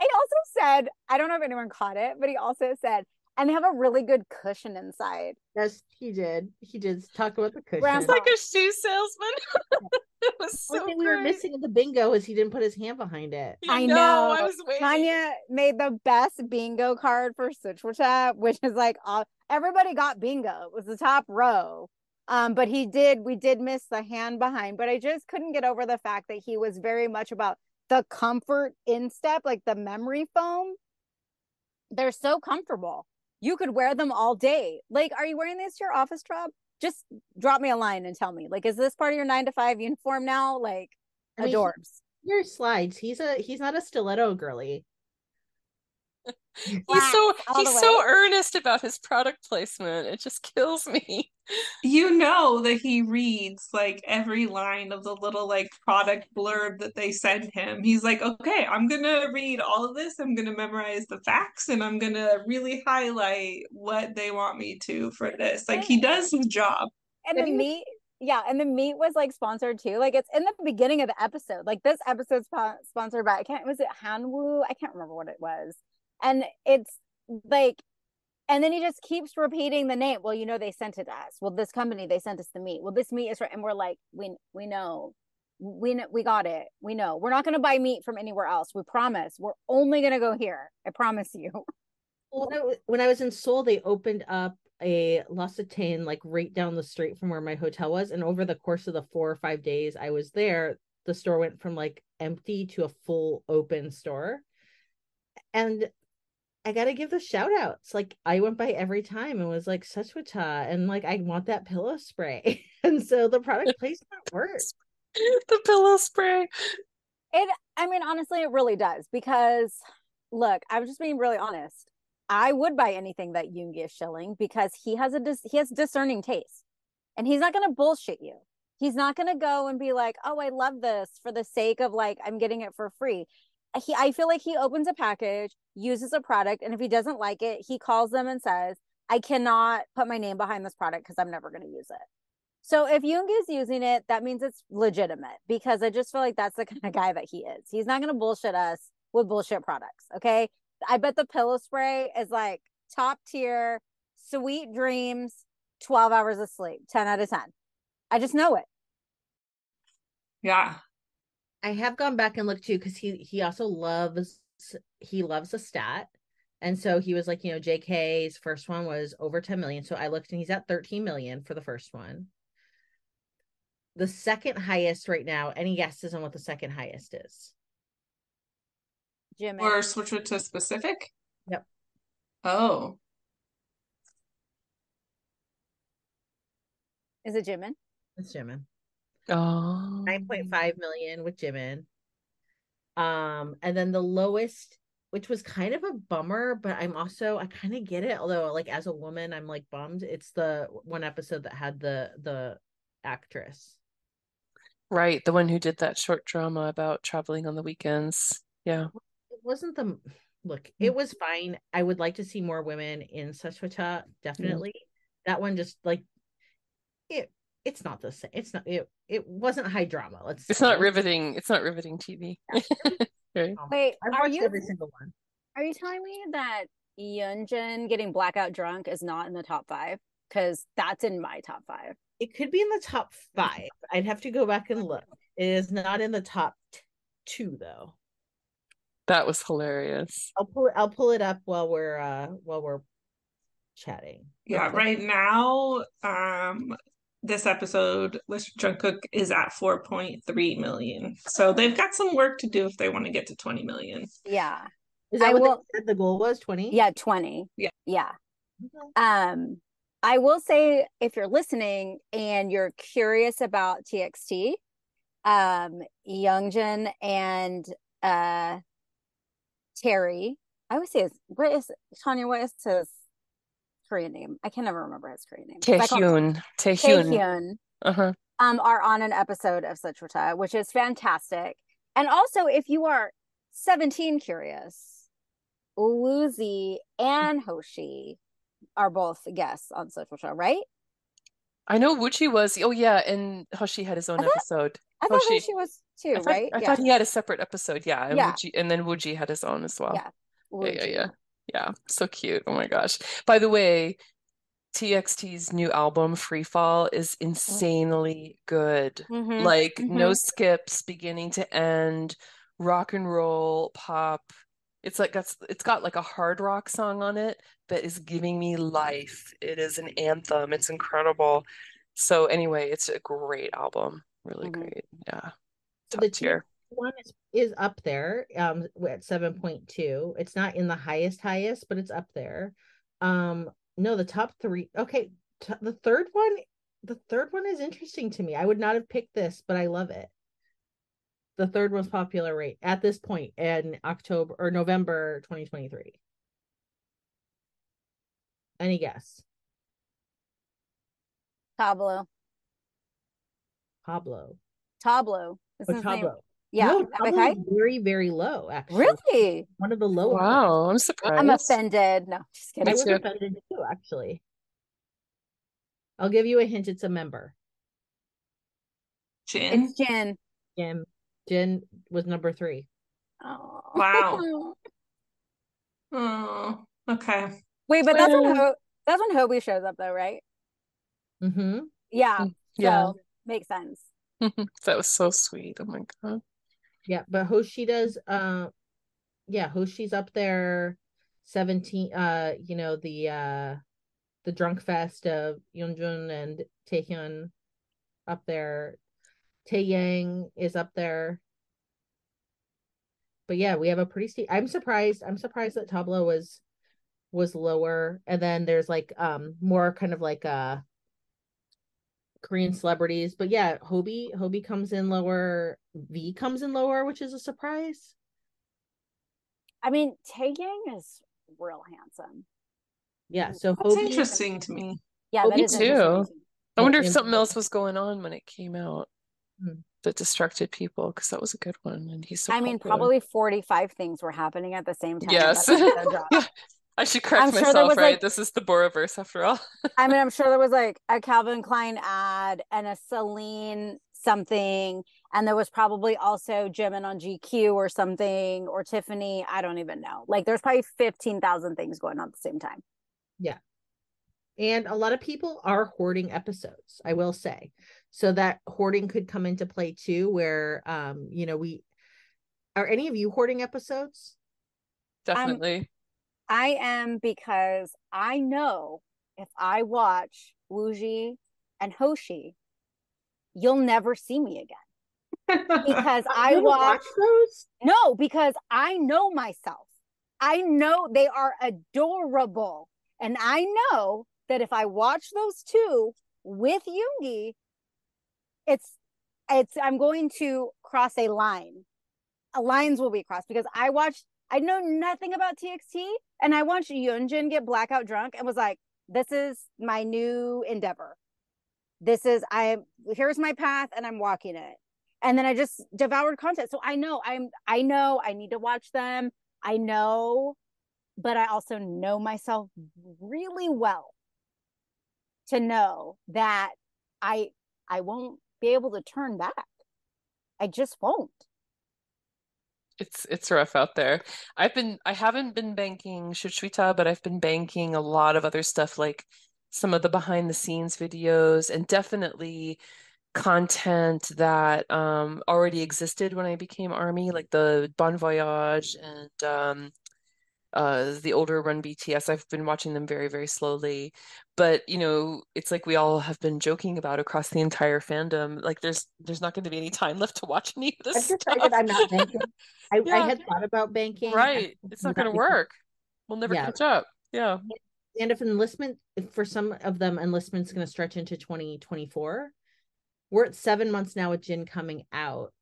I also said, I don't know if anyone caught it, but he also said, And they have a really good cushion inside. Yes, he did. He did talk about the cushion. It's like a shoe salesman. It was so great. We were missing the bingo is he didn't put his hand behind it. I know. I was waiting. Tanya made the best bingo card for Suchwita, which is like everybody got bingo. It was the top row. But we did miss the hand behind. But I just couldn't get over the fact that he was very much about the comfort instep, like the memory foam. They're so comfortable. You could wear them all day. Like, are you wearing this to your office job? Just drop me a line and tell me. Like, is this part of your 9-to-5 uniform now? Like, adorbs. Your slides. He's not a stiletto girly. He's so earnest about his product placement. It just kills me. You know that he reads like every line of the little like product blurb that they send him. He's like, okay, I'm gonna read all of this, I'm gonna memorize the facts, and I'm gonna really highlight what they want me to for this. Like, he does his job. And the meat was like sponsored too. Like, it's in the beginning of the episode. Like, this episode's sponsored by was it Hanwoo? I can't remember what it was. And it's like, and then he just keeps repeating the name. Well, you know, they sent it to us. Well, this company, they sent us the meat. Well, this meat is right. And we're like, we know, we got it. We know we're not going to buy meat from anywhere else. We promise. We're only going to go here. I promise you. Well, when I was in Seoul, they opened up a L'Occitane like right down the street from where my hotel was. And over the course of the 4 or 5 days I was there, the store went from like empty to a full open store. And I gotta give the shout outs. Like, I went by every time and was like, Suchwita, and like, I want that pillow spray. And so the product placement works. The pillow spray. Honestly, it really does. Because look, I'm just being really honest. I would buy anything that Yoongi is shilling because he has discerning taste. And he's not gonna bullshit you. He's not gonna go and be like, oh, I love this for the sake of like, I'm getting it for free. I feel like he opens a package, uses a product, and if he doesn't like it, he calls them and says, I cannot put my name behind this product because I'm never going to use it. So if Yoongi is using it, that means it's legitimate, because I just feel like that's the kind of guy that he is. He's not going to bullshit us with bullshit products, okay? I bet the pillow spray is like top tier, sweet dreams, 12 hours of sleep, 10 out of 10. I just know it. Yeah. I have gone back and looked too, because he also loves a stat. And so he was like, you know, JK's first one was over 10 million. So I looked and he's at 13 million for the first one. The second highest right now, any guesses on what the second highest is? Jimin. Or switch it to specific? Yep. Oh. Is it Jimin? It's Jimin. Oh. 9.5 million with Jimin. And then the lowest, which was kind of a bummer, but I kind of get it, although like as a woman I'm like bummed, it's the one episode that had the actress, right, the one who did that short drama about traveling on the weekends. It was fine. I would like to see more women in Suchwita, definitely. That one just like it's not the same. It's not. It wasn't high drama. It's not riveting. It's not riveting TV. Yeah. Right. Wait, I've watched every single one. Are you telling me that Yeonjun getting blackout drunk is not in the top 5? Because that's in my top 5. It could be in the top 5. I'd have to go back and look. It is not in the top 2 though. That was hilarious. I'll pull it up while we're chatting. Yeah, right now. This episode with Jungkook is at 4.3 million. So they've got some work to do if they want to get to 20 million. Yeah. Is that what they said the goal was, 20? Yeah, 20. Yeah. Okay. I will say, if you're listening and you're curious about TXT, Yeonjun and Terry, I always say, Tanya, what is his Korean name? I can never remember his Korean name. Taehyun. Uh-huh. Are on an episode of Suchwita, which is fantastic. And also, if you are 17 curious, Woozi and Hoshi are both guests on Suchwita, right? I know Woozi was. Oh yeah, and Hoshi had his own episode. I thought Hoshi was too, right? I thought he had a separate episode. Yeah, and then Woozi had his own as well. Yeah. Yeah, so cute. Oh my gosh. By the way, TXT's new album, Free Fall, is insanely good. Mm-hmm. Like, mm-hmm. no skips, beginning to end, rock and roll, pop. It's got like a hard rock song on it, but it's giving me life. It is an anthem. It's incredible. So anyway, it's a great album. Really mm-hmm. great. Yeah. So the tier one is up there at 7.2. It's not in the highest, but it's up there. No, the top three. Okay. The third one is interesting to me. I would not have picked this, but I love it. The third most popular rate at this point in October or November 2023. Any guess? Tablo. Tablo. Yeah. No, okay. Very, very low, actually. Really? One of the lowest. Wow, I'm surprised. I'm offended. No, just kidding. I was offended too, actually. I'll give you a hint. It's a member. Jin. It's Jin. Jin was number 3. Oh. Wow. Oh. Okay. Wait, but that's when Hobie shows up, though, right? Mm-hmm. Yeah. Yeah. So, makes sense. That was so sweet. Oh my god. Yeah, but Hoshi does. Hoshi's up there. 17. The drunk fest of Yeonjun and Taehyun up there. Taeyang is up there. But yeah, we have a pretty steep. I'm surprised that Tablo was lower. And then there's like more kind of like Korean celebrities. But yeah, Hobie comes in lower. V comes in lower, which is a surprise. I mean, Taeyang is real handsome. Yeah, so Hobie. That's interesting to me. Yeah, Hobie that is too. I wonder if something else was going on when it came out. That distracted people, because that was a good one, and he's so I mean popular. Probably 45 things were happening at the same time. Yes. I should correct myself, right? Like, this is the Boraverse after all. I mean, I'm sure there was like a Calvin Klein ad and a Celine something, and there was probably also Jimin on GQ or something, or Tiffany. I don't even know. Like, there's probably 15,000 things going on at the same time. Yeah. And a lot of people are hoarding episodes, I will say. So that hoarding could come into play too, where, we are any of you hoarding episodes? Definitely. I am, because I know if I watch Woozi and Hoshi, you'll never see me again. Because I watch those? No, because I know myself. I know they are adorable. And I know that if I watch those two with Yoongi, I'm going to cross a line. Lines will be crossed, because I know nothing about TXT, and I watched Yeonjun get blackout drunk and was like, this is my new endeavor. Here's my path, and I'm walking it. And then I just devoured content. So I know I need to watch them. I know, but I also know myself really well to know that I won't be able to turn back. I just won't. It's rough out there. I haven't been banking Suchwita, but I've been banking a lot of other stuff, like some of the behind the scenes videos, and definitely content that already existed when I became ARMY, like the Bon Voyage and the older Run BTS. I've been watching them very, very slowly, but it's like we all have been joking about across the entire fandom. Like there's not going to be any time left to watch any of this. I'm decided I'm not banking. Yeah. I had thought about banking. Right, it's not going to work. We'll never catch up. Yeah, and if enlistment for some of them, enlistment's going to stretch into 2024. We're at 7 months now with Jin coming out.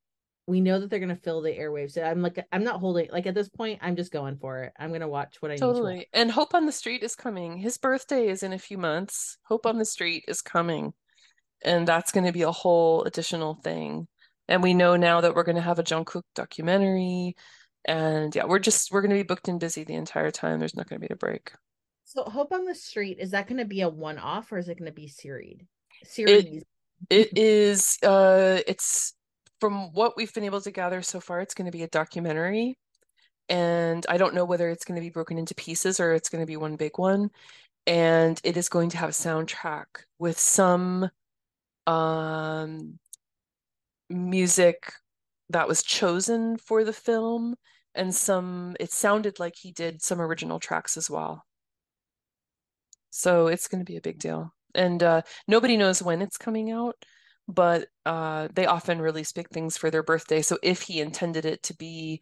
We know that they're going to fill the airwaves. I'm not holding, like, at this point, I'm just going for it. I'm going to watch what I need to watch. And Hope on the Street is coming. His birthday is in a few months. Hope on the Street is coming. And that's going to be a whole additional thing. And we know now that we're going to have a Jungkook documentary. And yeah, we're going to be booked and busy the entire time. There's not going to be a break. So Hope on the Street, is that going to be a one-off, or is it going to be series? It is, it's, from what we've been able to gather so far, it's going to be a documentary. and I don't know whether it's going to be broken into pieces or it's going to be one big one. And it is going to have a soundtrack with some music that was chosen for the film, and some, it sounded like he did some original tracks as well. So it's going to be a big deal. And nobody knows when it's coming out, but they often release big things for their birthday. So if he intended it to be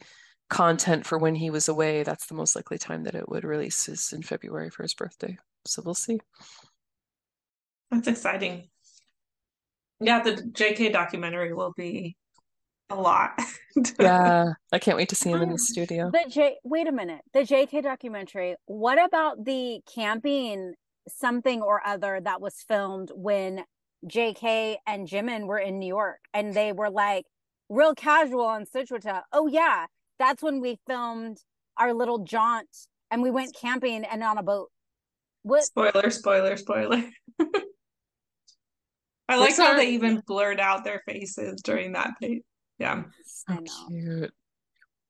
content for when he was away, that's the most likely time that it would release, is in February for his birthday. So we'll see. That's exciting. Yeah, the JK documentary will be a lot. Yeah, I can't wait to see him in the studio. Wait a minute. The JK documentary, what about the camping something or other that was filmed when JK and Jimin were in New York and they were like real casual on Suchwita? Oh yeah, that's when we filmed our little jaunt and we went camping and on a boat. What? Spoiler. I like how they even blurred out their faces during that date. Yeah. So cute.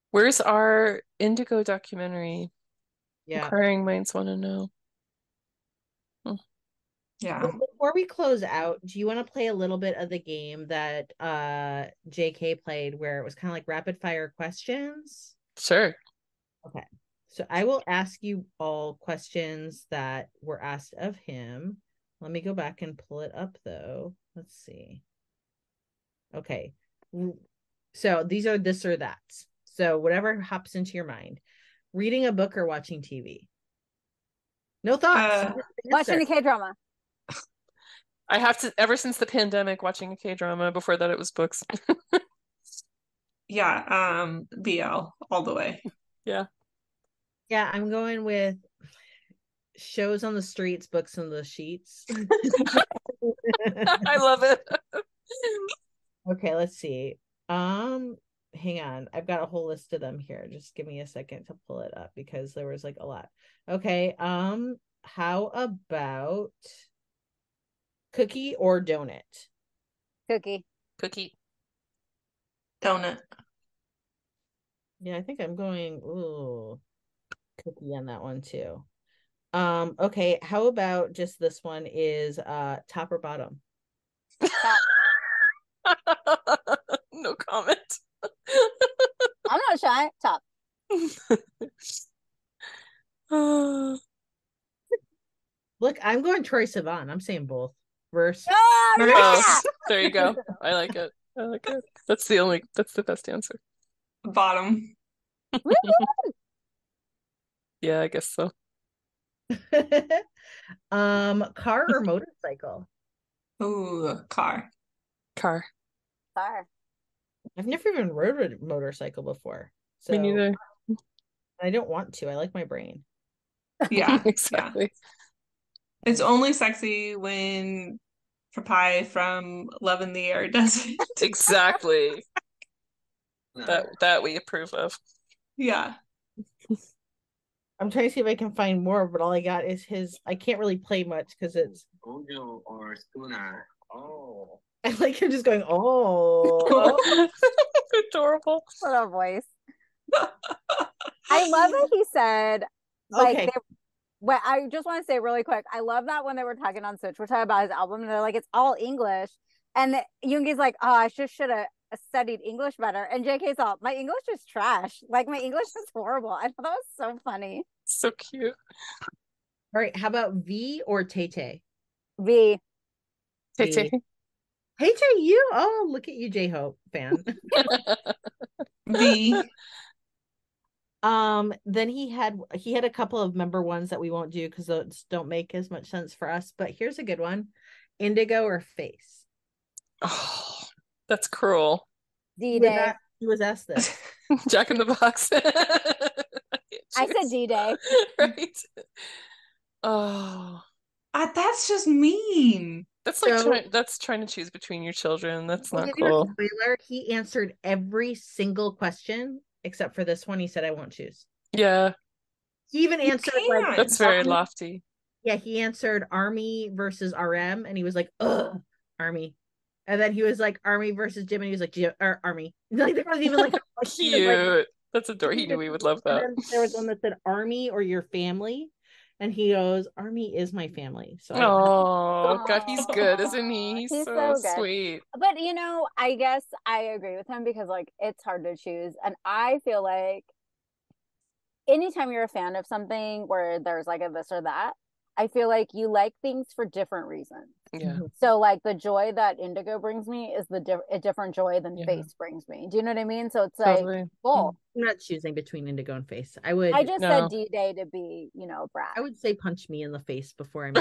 Where's our Indigo documentary? Yeah. Inquiring minds want to know. Yeah. Before we close out, do you want to play a little bit of the game that JK played where it was kind of like rapid fire questions? Sure. Okay. So I will ask you all questions that were asked of him. Let me go back and pull it up though. Let's see. Okay. So these are this or that. So whatever hops into your mind. Reading a book or watching TV? No thoughts. Watching a K-drama. I have to, ever since the pandemic, watching a K-drama. Before that, it was books. Yeah, BL all the way. Yeah, I'm going with shows on the streets, books on the sheets. I love it. Okay, let's see. Hang on, I've got a whole list of them here. Just give me a second to pull it up because there was like a lot. Okay, how about cookie or donut? Cookie. Donut. Yeah, I think I'm going cookie on that one too. Okay, how about just this one is top or bottom? No comment. I'm not shy. Top. Look, I'm going Troye Sivan. I'm saying both. Verse. Oh, yeah! Oh, there you go. I like it. That's the best answer. Bottom. Yeah, I guess so. Car or motorcycle? Ooh, car. I've never even rode a motorcycle before. So me neither. I don't want to. I like my brain. Yeah, exactly. Yeah. It's only sexy when Papai from Love in the Air does it. Exactly. That we approve of. Yeah. I'm trying to see if I can find more, but all I got is his. I can't really play much because it's Gojo or Schooner. Oh. I like him just going, oh. Adorable. What a voice. I love that he said, like, okay. I just want to say really quick, I love that when they were talking on Switch, we're talking about his album, and they're like, it's all English. And Yoongi's like, oh, I just should have studied English better. And JK's all, my English is trash. Like, my English is horrible. I thought that was so funny. So cute. All right. How about V or Tay-Tay? V. Tay-Tay. Hey, Tay, you. Oh, look at you, J-Hope fan. V. Then he had a couple of member ones that we won't do because those don't make as much sense for us. But here's a good one: Indigo or Face? Oh, that's cruel. D-Day. Who was asked this? Jack in the Box. I said D-Day. Right. Oh, that's just mean. That's like that's trying to choose between your children. That's not cool. Spoiler, he answered every single question except for this one. He said, "I won't choose." Yeah. He even answered. Like, that's very lofty. Yeah, he answered Army versus RM, and he was like, "Ugh, Army," and then he was like, "Army versus Jimin," and he was like, "Army." Like, there wasn't even like a question. Cute. Like, That's adorable. He knew we would love that. There was one that said army or your family, and he goes, army is my family. So oh god, he's good, isn't he? He's so sweet. But you know, I guess I agree with him because like it's hard to choose, and I feel like anytime you're a fan of something where there's like a this or that, I feel like you like things for different reasons. Yeah. So like the joy that Indigo brings me is a different joy than Face brings me. Do you know what I mean? So it's totally. Like both. I'm not choosing between Indigo and Face. I just said D-Day to be, you know, brat. I would say punch me in the face before I'm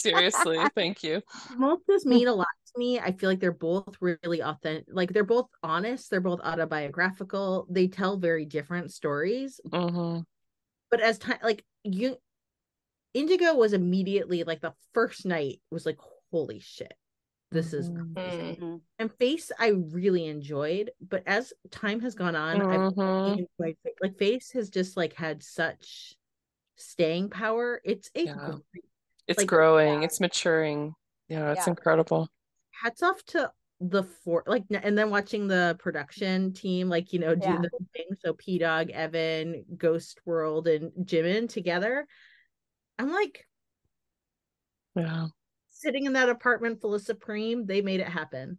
seriously. Thank you. Both just mean a lot to me. I feel like they're both really authentic. Like they're both honest. They're both autobiographical. They tell very different stories. Mm-hmm. But as time, like you. Indigo was immediately like the first night was like, holy shit, this is amazing. Mm-hmm. And Face I really enjoyed, but as time has gone on, mm-hmm. I've really enjoyed Face. Like Face has just like had such staying power. It's growing, it's maturing. Yeah, it's incredible. Hats off to the four, like, and then watching the production team, like, you know, do the thing. So Pdogg, Evan, Ghost World, and Jimin together. I'm like, sitting in that apartment full of Supreme, they made it happen.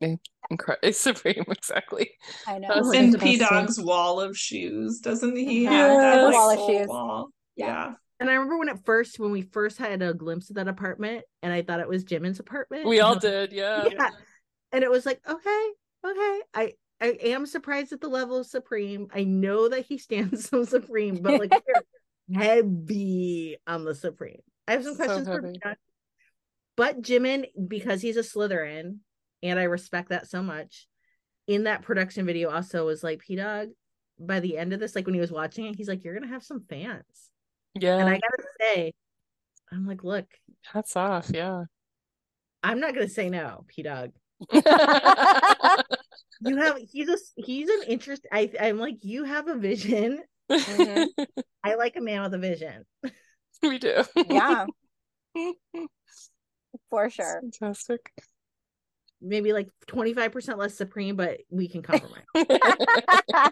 It's Supreme, exactly. I know. It's in Pdogg's wall of shoes, doesn't he? Yeah, that like, wall of shoes. Wall. Yeah. And I remember when we first had a glimpse of that apartment, and I thought it was Jimin's apartment. We all did, yeah. And it was like, okay, I am surprised at the level of Supreme. I know that he stands so Supreme, but like. Heavy on the Supreme. I have some questions for Pdogg, but Jimin, because he's a Slytherin, and I respect that so much. In that production video, also was like Pdogg. By the end of this, like when he was watching it, he's like, "You're gonna have some fans." Yeah, and I gotta say, I'm like, look, hats off. Yeah, I'm not gonna say no, Pdogg. You have he's an interest. I'm like, you have a vision. Mm-hmm. I like a man with a vision. We do. Yeah. For sure. That's fantastic. Maybe like 25% less Supreme, but we can compromise. I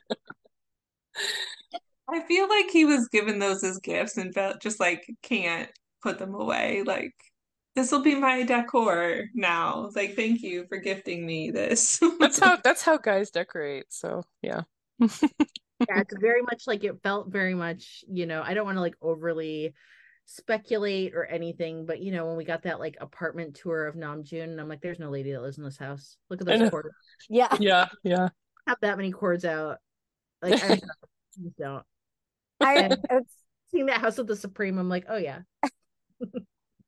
feel like he was given those as gifts and felt just like can't put them away. Like, this will be my decor now. It's like, thank you for gifting me this. That's how guys decorate. So yeah. Yeah, it's very much like, it felt very much, you know, I don't want to like overly speculate or anything, but you know, when we got that like apartment tour of Namjoon, and I'm like, there's no lady that lives in this house. Look at those cords. Yeah. Have that many cords out. Like, I just don't. I've seen that house with the Supreme. I'm like, oh yeah.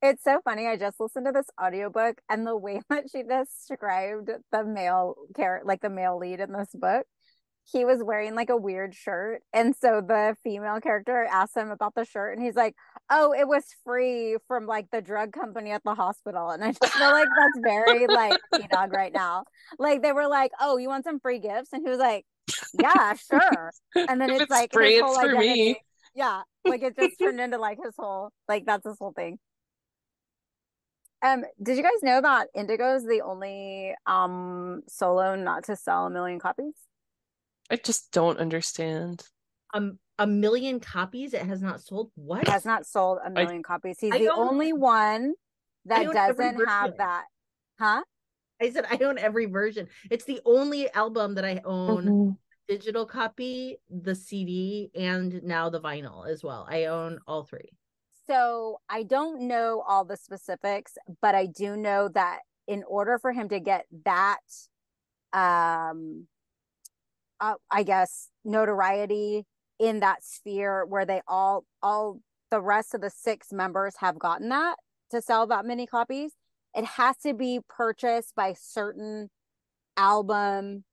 It's so funny. I just listened to this audiobook, and the way that she described the male lead in this book. He was wearing like a weird shirt, and so the female character asked him about the shirt, and he's like, "Oh, it was free from like the drug company at the hospital." And I just feel like that's very like Pdogg right now. Like they were like, "Oh, you want some free gifts?" And he was like, "Yeah, sure." And then it's like free, it's for me. Yeah, like it just turned into like his whole like that's his whole thing. Did you guys know that Indigo is the only solo not to sell 1 million copies? I just don't understand. 1 million copies? It has not sold? What? It has not sold 1 million copies. He's the only one that doesn't have that. Huh? I said I own every version. It's the only album that I own. Mm-hmm. Digital copy, the CD, and now the vinyl as well. I own all three. So I don't know all the specifics, but I do know that in order for him to get that I guess notoriety in that sphere where they all the rest of the 6 members have gotten that to sell that many copies, it has to be purchased by certain album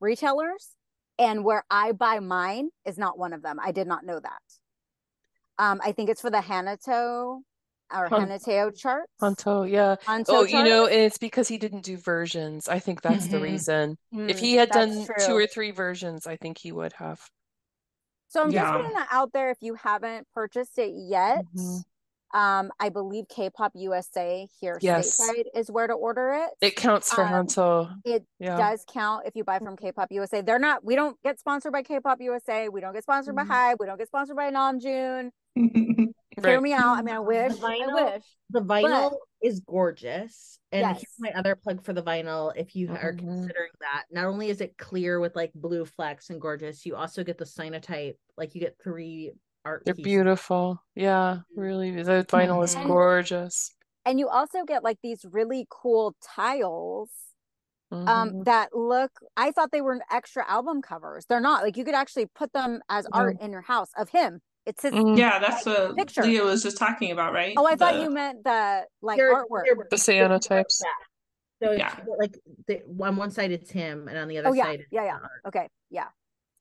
retailers, and where I buy mine is not one of them. I did not know that. I think it's for the Hanteo or Hanteo chart. Hanteo, yeah. Hanteo charts. You know, and it's because he didn't do versions. I think that's the reason. If he had done true. 2 or 3 versions, I think he would have. So I'm just putting that out there if you haven't purchased it yet. I believe K-pop USA here stateside is where to order it. It counts for Hanteo. It does count if you buy from K-pop USA. They're not. We don't get sponsored by K-pop USA. We don't get sponsored by HYBE. We don't get sponsored by Namjoon. Hear me out. I mean, I wish. The vinyl is gorgeous. And here's my other plug for the vinyl. If you are considering that, not only is it clear with like blue flecks and gorgeous, you also get the cyanotype. Like you get 3 art pieces. They're beautiful. Yeah, really. The vinyl is gorgeous. And you also get like these really cool tiles that look, I thought they were extra album covers. They're not. Like you could actually put them as art in your house of him. It's his that's what picture. Leah was just talking about, right? Oh, I thought you meant the like artwork. The cyanotypes. So it's like on one side it's him and on the other side it's art. Okay. Yeah.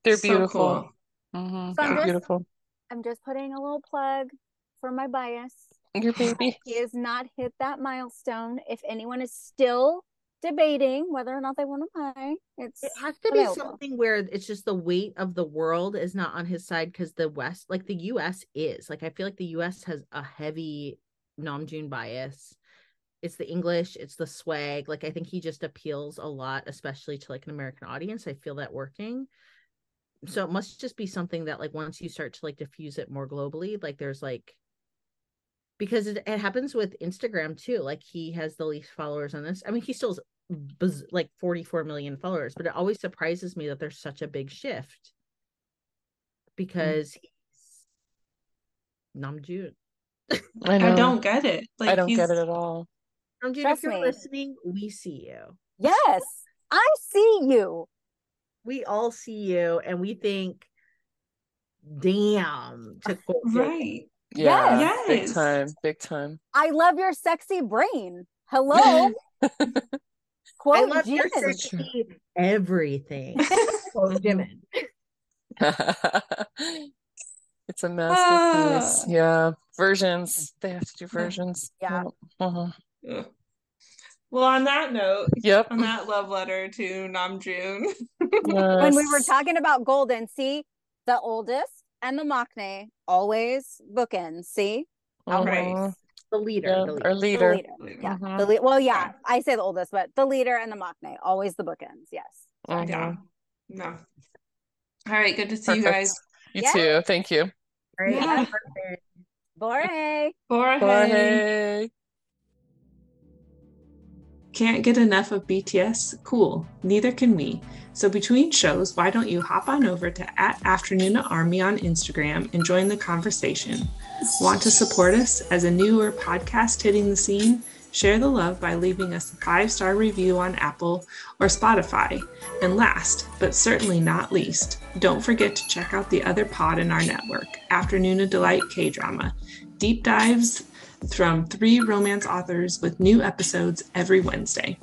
They're beautiful. So cool. So I'm just putting a little plug for my bias. Your baby. He has not hit that milestone. If anyone is still debating whether or not they want to buy, it has to be something where it's just the weight of the world is not on his side, because the West, like the U.S. is like, I feel like the U.S. has a heavy Namjoon bias. It's the English, it's the swag. Like I think he just appeals a lot, especially to like an American audience. I feel that working. So it must just be something that like once you start to like diffuse it more globally, like there's like, because it happens with Instagram too. Like he has the least followers on this. I mean, he still has like 44 million followers, but it always surprises me that there's such a big shift because he's Namjoon. I don't get it. Like, I don't get it at all. Namjoon, trust if you're listening, we see you. Yes, I see you. We all see you, and we think, damn, to quote right. Yeah, yes. Big time. I love your sexy brain. Hello. Quote I love Jimin. Your sexy everything. Quote Jimin. It's a masterpiece. Yeah. Versions. They have to do versions. Yeah. Well, on that note, on that love letter to Namjoon. When we were talking about Golden, see, the oldest and the maknae always bookends. See, always the leader, the leader. Yeah. I say the oldest, but the leader and the maknae always the bookends. Yes. Yeah. No. All right. Good to see you guys. You too. Thank you. Yeah. Borhe. Can't get enough of BTS? Cool. Neither can we. So between shows, why don't you hop on over to @AfternoonArmy on Instagram and join the conversation. Want to support us as a newer podcast hitting the scene? Share the love by leaving us a 5-star review on Apple or Spotify. And last, but certainly not least, don't forget to check out the other pod in our network, Afternoon of Delight K-Drama. Deep dives from 3 romance authors with new episodes every Wednesday.